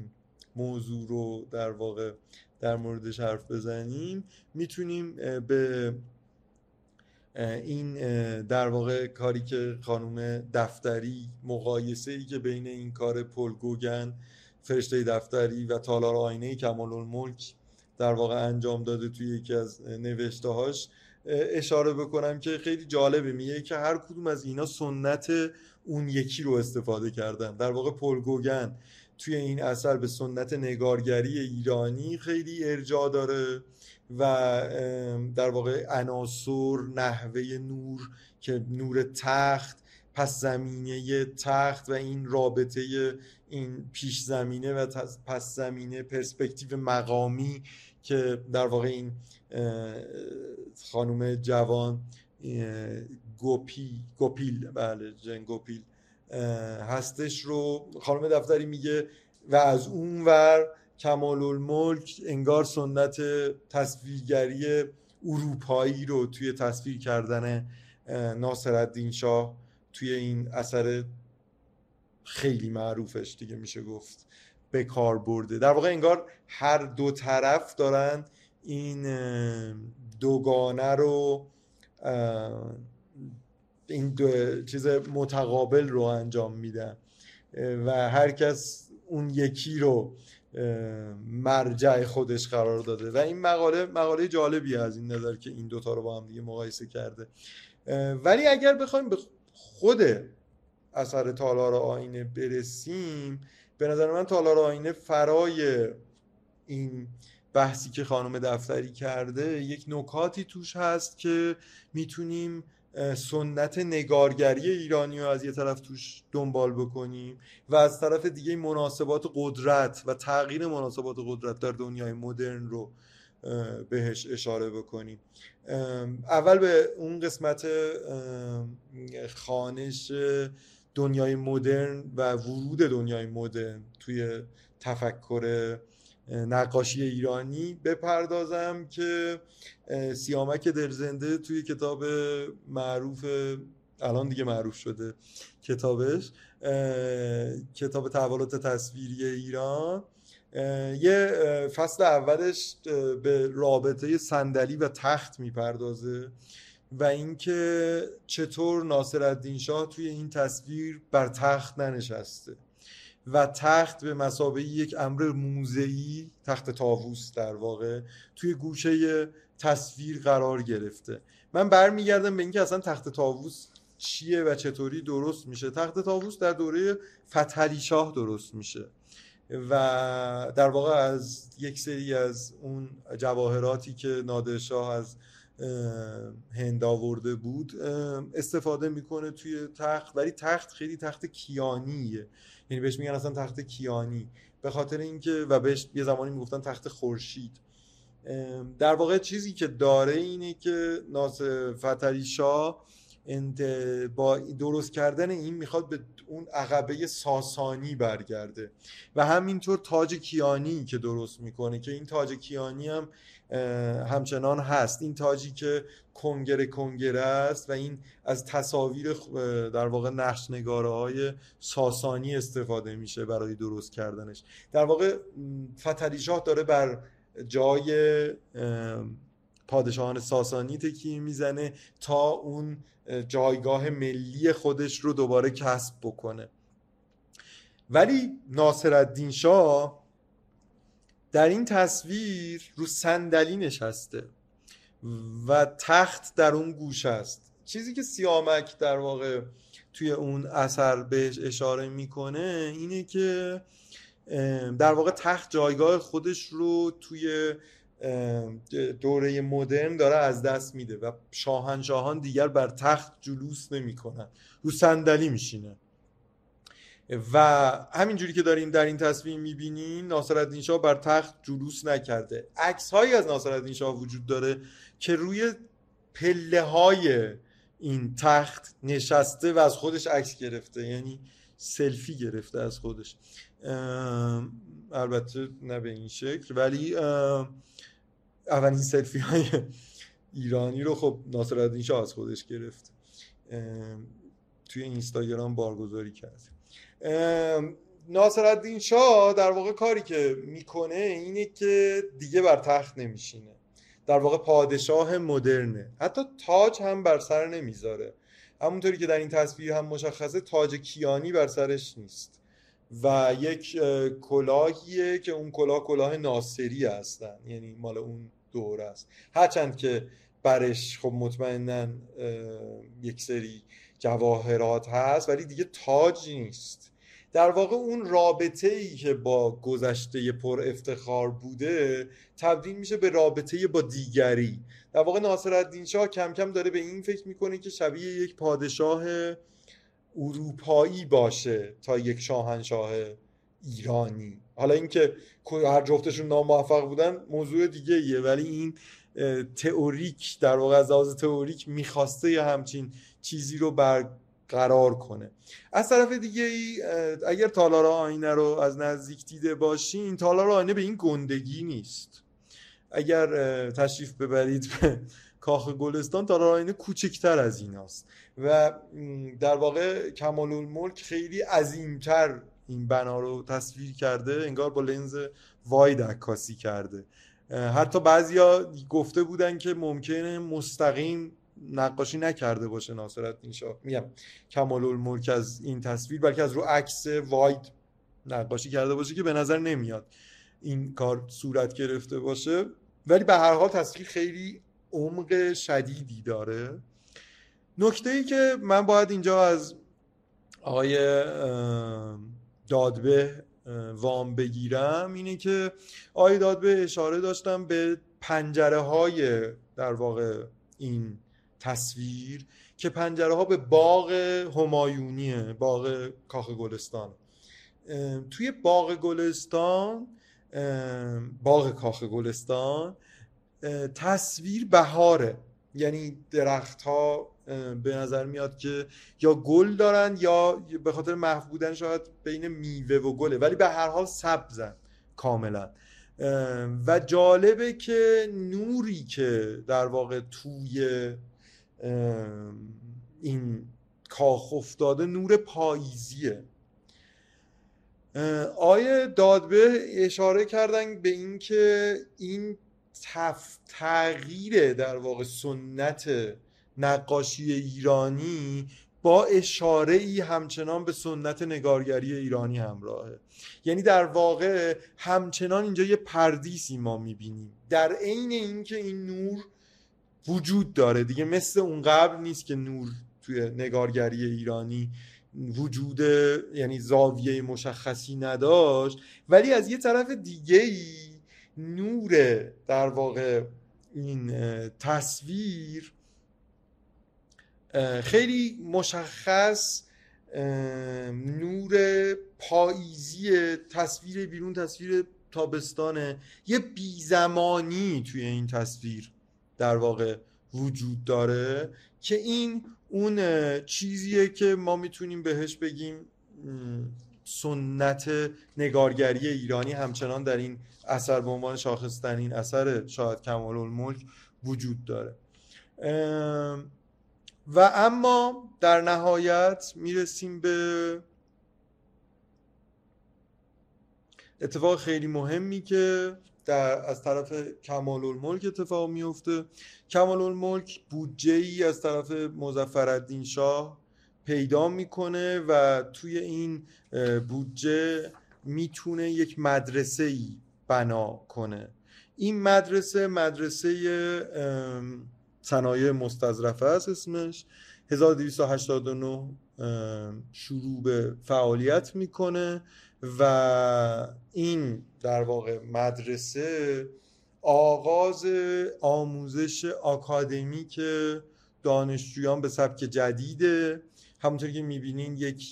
موضوع رو در واقع در موردش حرف بزنیم، میتونیم به این در واقع کاری که خانوم دفتری، مقایسه ای که بین این کار پل گوگن، فرشته دفتری و تالار آینه کمال الملک در واقع انجام داده توی یکی از نوشته هاش اشاره بکنم که خیلی جالبه. میگه که هر کدوم از اینا سنت اون یکی رو استفاده کردن. در واقع پل گوگن توی این اثر به سنت نگارگری ایرانی خیلی ارجاع داره و در واقع عناصر، نحوه نور که نور تخت، پس زمینه تخت و این رابطه این پیش زمینه و پس زمینه، پرسپکتیو مقامی که در واقع این خانم جوان گوپی گوپیل بله جن گوپیل هستش رو خانم دفتری میگه و از اون ور کمال الملک انگار سنت تصویرگری اروپایی رو توی تصویر کردن ناصرالدین شاه توی این اثر خیلی معروفش دیگه میشه گفت به کار برده. در واقع انگار هر دو طرف دارن این دوگانه رو، این دو چیز متقابل رو انجام میدن و هر کس اون یکی رو مرجع خودش قرار داده و این مقاله مقاله جالبی از این نظر که این دوتا رو با هم دیگه مقایسه کرده. ولی اگر بخوایم به خود اثر تالار آینه برسیم، به نظر من تالار آینه فرای این بحثی که خانم دفتری کرده یک نکاتی توش هست که میتونیم سنت نگارگری ایرانی رو از یه طرف توش دنبال بکنیم و از طرف دیگه مناسبات قدرت و تغییر مناسبات قدرت در دنیای مدرن رو بهش اشاره بکنیم. اول به اون قسمت خانش دنیای مدرن و ورود دنیای مدرن توی تفکر نقاشی ایرانی بپردازم که سیامک دلزنده توی کتاب معروف، الان دیگه معروف شده کتابش، کتاب تحولات تصویری ایران، یه فصل اولش به رابطه صندلی و تخت میپردازه و اینکه چطور ناصرالدین شاه توی این تصویر بر تخت ننشسته و تخت به مثابه یک امر موزعی، تخت طاووس در واقع، توی گوشه تصویر قرار گرفته. من برمیگردم به اینکه اصلا تخت طاووس چیه و چطوری درست میشه. تخت طاووس در دوره فتح علی شاه درست میشه و در واقع از یک سری از اون جواهراتی که نادرشاه از هند آورده بود استفاده میکنه توی تخت. ولی تخت خیلی تخت کیانیه، یعنی بهش میگن اصلا تخت کیانی به خاطر اینکه و بهش یه زمانی میگفتن تخت خورشید. در واقع چیزی که داره اینه که ناصر فتح علی شاه با درست کردن این میخواد به اون عقبه ساسانی برگرده و همینطور تاج کیانی که درست میکنه که این تاج کیانی هم همچنان هست، این تاجی که کنگره کنگره است و این از تصاویر در واقع نقش‌نگاره های ساسانی استفاده میشه برای درست کردنش. در واقع فتح علی شاه داره بر جای پادشاهان ساسانی تکیه میزنه تا اون جایگاه ملی خودش رو دوباره کسب بکنه. ولی ناصرالدین شاه در این تصویر رو صندلی نشسته و تخت در اون گوشه است. چیزی که سیامک در واقع توی اون اثر بهش اشاره میکنه اینه که در واقع تخت جایگاه خودش رو توی دوره مدرن داره از دست میده و شاهنشاهان دیگر بر تخت جلوس نمیکنن، رو صندلی میشینه. و همینجوری که داریم در این تصویر میبینیم ناصرالدین شاه بر تخت جلوس نکرده. عکس‌هایی از ناصرالدین شاه وجود داره که روی پله‌های این تخت نشسته و از خودش عکس گرفته، یعنی سلفی گرفته از خودش، البته نه به این شکل، ولی اولین سلفی های ایرانی رو خب ناصرالدین شاه از خودش گرفت، توی اینستاگرام بارگذاری کرد. ناصرالدین شاه در واقع کاری که میکنه اینه که دیگه بر تخت نمیشینه، در واقع پادشاه مدرنه، حتی تاج هم بر سر نمیذاره. همونطوری که در این تصویر هم مشخصه تاج کیانی بر سرش نیست و یک کلاهیه که اون کلاه کلاه ناصری هستن، یعنی مال اون دوره است، هرچند که برش خب مطمئناً یک سری جواهرات هست ولی دیگه تاج نیست. در واقع اون رابطه‌ای که با گذشته پر افتخار بوده تبدیل میشه به رابطه با دیگری. در واقع ناصرالدین شاه کم کم داره به این فکر میکنه که شبیه یک پادشاه اروپایی باشه تا یک شاهنشاه ایرانی. حالا اینکه هر جفتشون ناموفق بودن موضوع دیگه ایه، ولی این تئوریک در واقع از لحاظ تئوریک میخواسته یه همچین چیزی رو برقرار کنه. از طرف دیگه ای اگر تالار آینه رو از نزدیک دیده باشین، تالار آینه به این گندگی نیست. اگر تشریف ببرید به کاخ گلستان، تالار آینه کوچکتر از ایناست و در واقع کمال الملک خیلی عظیمتر این بنا رو تصویر کرده، انگار با لنز واید عکاسی کرده. حتی بعضیا گفته بودن که ممکنه مستقیم نقاشی نکرده باشه ناصرالدین شاه، میگم کمال الملک، از این تصویر، بلکه از رو عکس واید نقاشی کرده باشه که به نظر نمیاد این کار صورت گرفته باشه. ولی به هر حال تصویر خیلی عمق شدیدی داره. نکته‌ای که من باید اینجا از آقای دادبه وام بگیرم اینه که آقای دادبه اشاره داشتم به پنجره های در واقع این تصویر که پنجره ها به باغ همایونیه، باغ کاخ گلستان. توی باغ گلستان، باغ کاخ گلستان، تصویر بهاره، یعنی درخت ها به نظر میاد که یا گل دارن یا به خاطر محو بودن شاید بین میوه و گله، ولی به هر حال سبزن کاملا. و جالبه که نوری که در واقع توی این کاخ افتاده نور پاییزیه. آیه دادبه اشاره کردن به این که این تف تغییر در واقع سنت نقاشی ایرانی با اشاره ای همچنان به سنت نگارگری ایرانی همراهه، یعنی در واقع همچنان اینجا یه پردیسی ما میبینیم در عین اینکه این نور وجود داره دیگه، مثل اون قبل نیست که نور توی نگارگری ایرانی وجود، یعنی زاویه مشخصی نداشت، ولی از یه طرف دیگه ای نور در واقع این تصویر خیلی مشخص نور پاییزی تصویر بیرون، تصویر تابستانه، یه بیزمانی توی این تصویر در واقع وجود داره که این اون چیزیه که ما میتونیم بهش بگیم سنت نگارگری ایرانی همچنان در این اثر به عنوان شاخص‌ترین اثر شاید کمال الملک وجود داره. و اما در نهایت میرسیم به اتفاق خیلی مهمی که در از طرف کمال الملک اتفاق میفته. کمال الملک بودجه ای از طرف مظفرالدین شاه پیدا میکنه و توی این بودجه میتونه یک مدرسه ای بنا کنه. این مدرسه مدرسه صنایع مستظرفه است اسمش. هزار و دویست و هشتاد و نه شروع به فعالیت میکنه و این در واقع مدرسه آغاز آموزش آکادمیک دانشجویان به سبک جدیده. همونطور که میبینین یک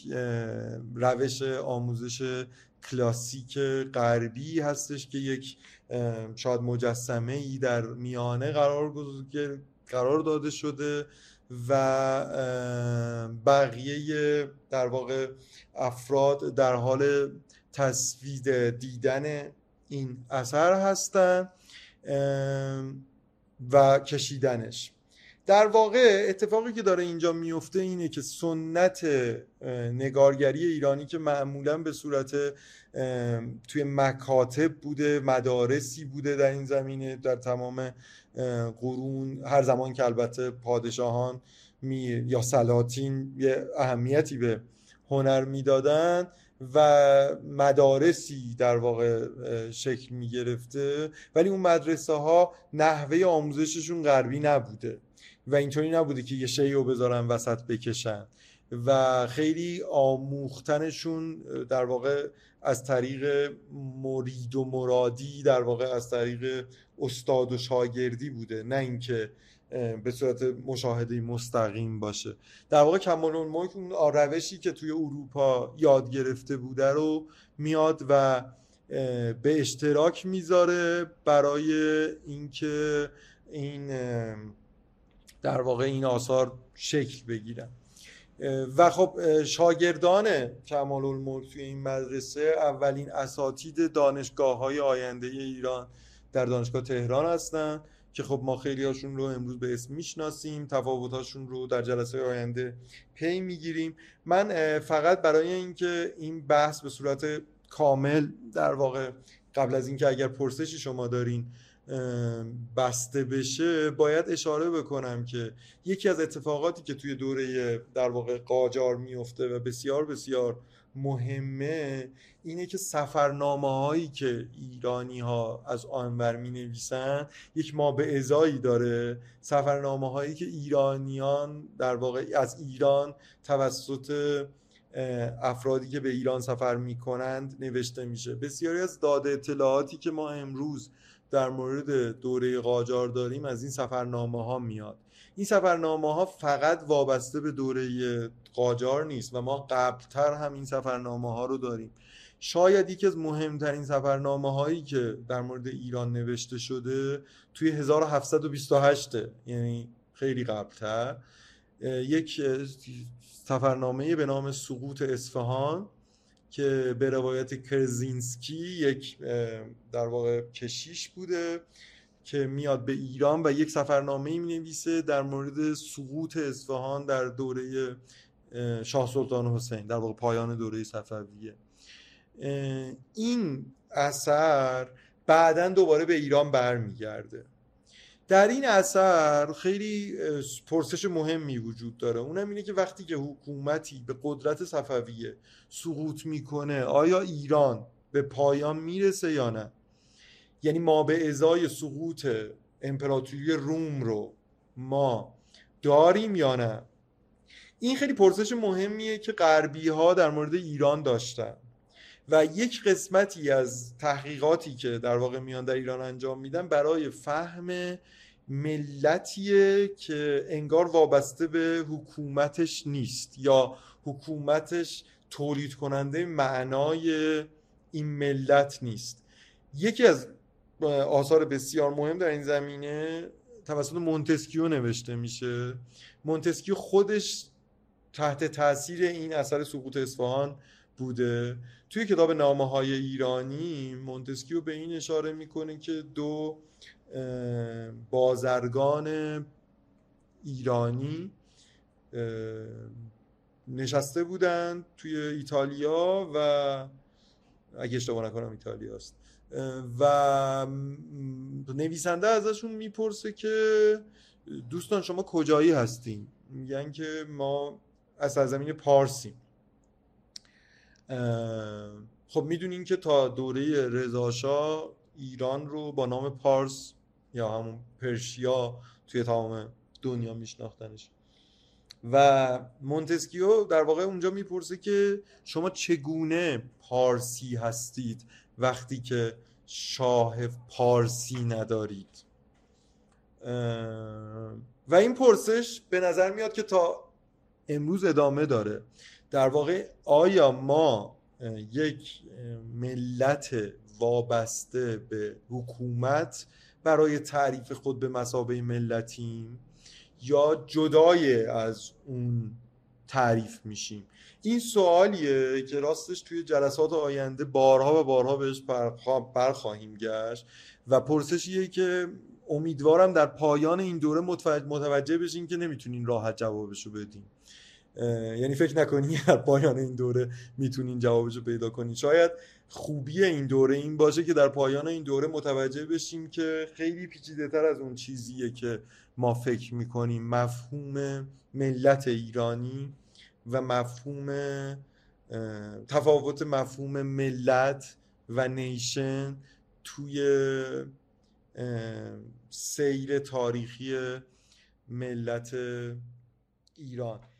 روش آموزش کلاسیک غربی هستش که یک شاید مجسمه‌ای در میانه قرار قرار داده شده و بقیه در واقع افراد در حال تصویر دیدن این اثر هستن و کشیدنش. در واقع اتفاقی که داره اینجا میفته اینه که سنت نگارگری ایرانی که معمولا به صورت توی مکاتب بوده، مدارسی بوده در این زمینه در تمام قرون، هر زمان که البته پادشاهان می یا سلاطین یه اهمیتی به هنر میدادن و مدارسی در واقع شکل می گرفته، ولی اون مدرسه ها نحوه آموزششون غربی نبوده و اینطوری نبوده که یه شیعی رو بذارن وسط بکشن و خیلی آموختنشون در واقع از طریق مرید و مرادی، در واقع از طریق استاد و شاگردی بوده، نه اینکه به صورت مشاهده مستقیم باشه. در واقع کمال الملک اون روشی که توی اروپا یاد گرفته بوده رو میاد و به اشتراک میذاره برای اینکه این در واقع این آثار شکل بگیرن. و خب شاگردان کمال الملک توی این مدرسه اولین اساتید دانشگاه‌های آینده ایران در دانشگاه تهران هستن که خب ما خیلی هاشون رو امروز به اسم میشناسیم، تفاوت‌هاشون رو در جلسه آینده پی میگیریم. من فقط برای اینکه این بحث به صورت کامل در واقع قبل از اینکه اگر پرسشی شما دارین بسته بشه، باید اشاره بکنم که یکی از اتفاقاتی که توی دوره در واقع قاجار میفته و بسیار بسیار مهمه اینه که سفرنامه هایی که ایرانی ها از آنور می نویسن یک ما به ازایی داره. سفرنامه هایی که ایرانیان در واقع از ایران توسط افرادی که به ایران سفر می کنند نوشته میشه. بسیاری از داده اطلاعاتی که ما امروز در مورد دوره قاجار داریم از این سفرنامه ها میاد. این سفرنامه ها فقط وابسته به دوره قاجار نیست و ما قبلتر هم این سفرنامه ها رو داریم. شاید یکی از مهمترین سفرنامه هایی که در مورد ایران نوشته شده توی هزار و هفتصد و بیست و هشت، یعنی خیلی قبلتر، یک سفرنامه به نام سقوط اصفهان که به روایت کرزینسکی یک در واقع کشیش بوده که میاد به ایران و یک سفرنامه‌ای می‌نویسه در مورد سقوط اصفهان در دوره شاه سلطان حسین، در واقع پایان دوره صفویه. این اثر بعداً دوباره به ایران برمیگرده. در این اثر خیلی پرسش مهمی وجود داره، اونم اینه که وقتی که حکومتی به قدرت صفویه سقوط میکنه آیا ایران به پایان میرسه یا نه؟ یعنی ما به ازای سقوط امپراتوری روم رو ما داریم یا نه؟ این خیلی پرسش مهمیه که غربی ها در مورد ایران داشتن و یک قسمتی از تحقیقاتی که در واقع میان در ایران انجام میدن برای فهم ملتیه که انگار وابسته به حکومتش نیست یا حکومتش تولید کننده معنای این ملت نیست. یکی از آثار بسیار مهم در این زمینه توسط مونتسکیو نوشته میشه. مونتسکیو خودش تحت تاثیر این اثر سقوط اصفهان بوده. توی کتاب نامه‌های ایرانی مونتسکیو به این اشاره میکنه که دو بازرگان ایرانی نشسته بودن توی ایتالیا و اگه اشتباه نکنم ایتالیاست و نویسنده ازشون میپرسه که دوستان شما کجایی هستین؟ میگن که ما از سرزمین پارسیم. خب میدونین که تا دوره رضا شاه ایران رو با نام پارس یا همون پرشیا توی تمام دنیا میشناختنش. و مونتسکیو در واقع اونجا میپرسه که شما چگونه پارسی هستید وقتی که شاه پارسی ندارید؟ و این پرسش به نظر میاد که تا امروز ادامه داره. در واقع آیا ما یک ملت وابسته به حکومت برای تعریف خود به مثابه ملتیم یا جدای از اون تعریف میشیم؟ این سوالیه که راستش توی جلسات آینده بارها و بارها بهش پرخواهیم گشت و پرسشیه که امیدوارم در پایان این دوره متوجه بشین که نمیتونین راحت جوابشو بدین. یعنی فکر نکنین در پایان این دوره میتونین جوابشو پیدا کنین. شاید خوبی این دوره این باشه که در پایان این دوره متوجه بشیم که خیلی پیچیده تر از اون چیزیه که ما فکر میکنیم. مفهوم ملت ایرانی و مفهوم تفاوت مفهوم ملت و نیشن توی سیر تاریخی ملت ایران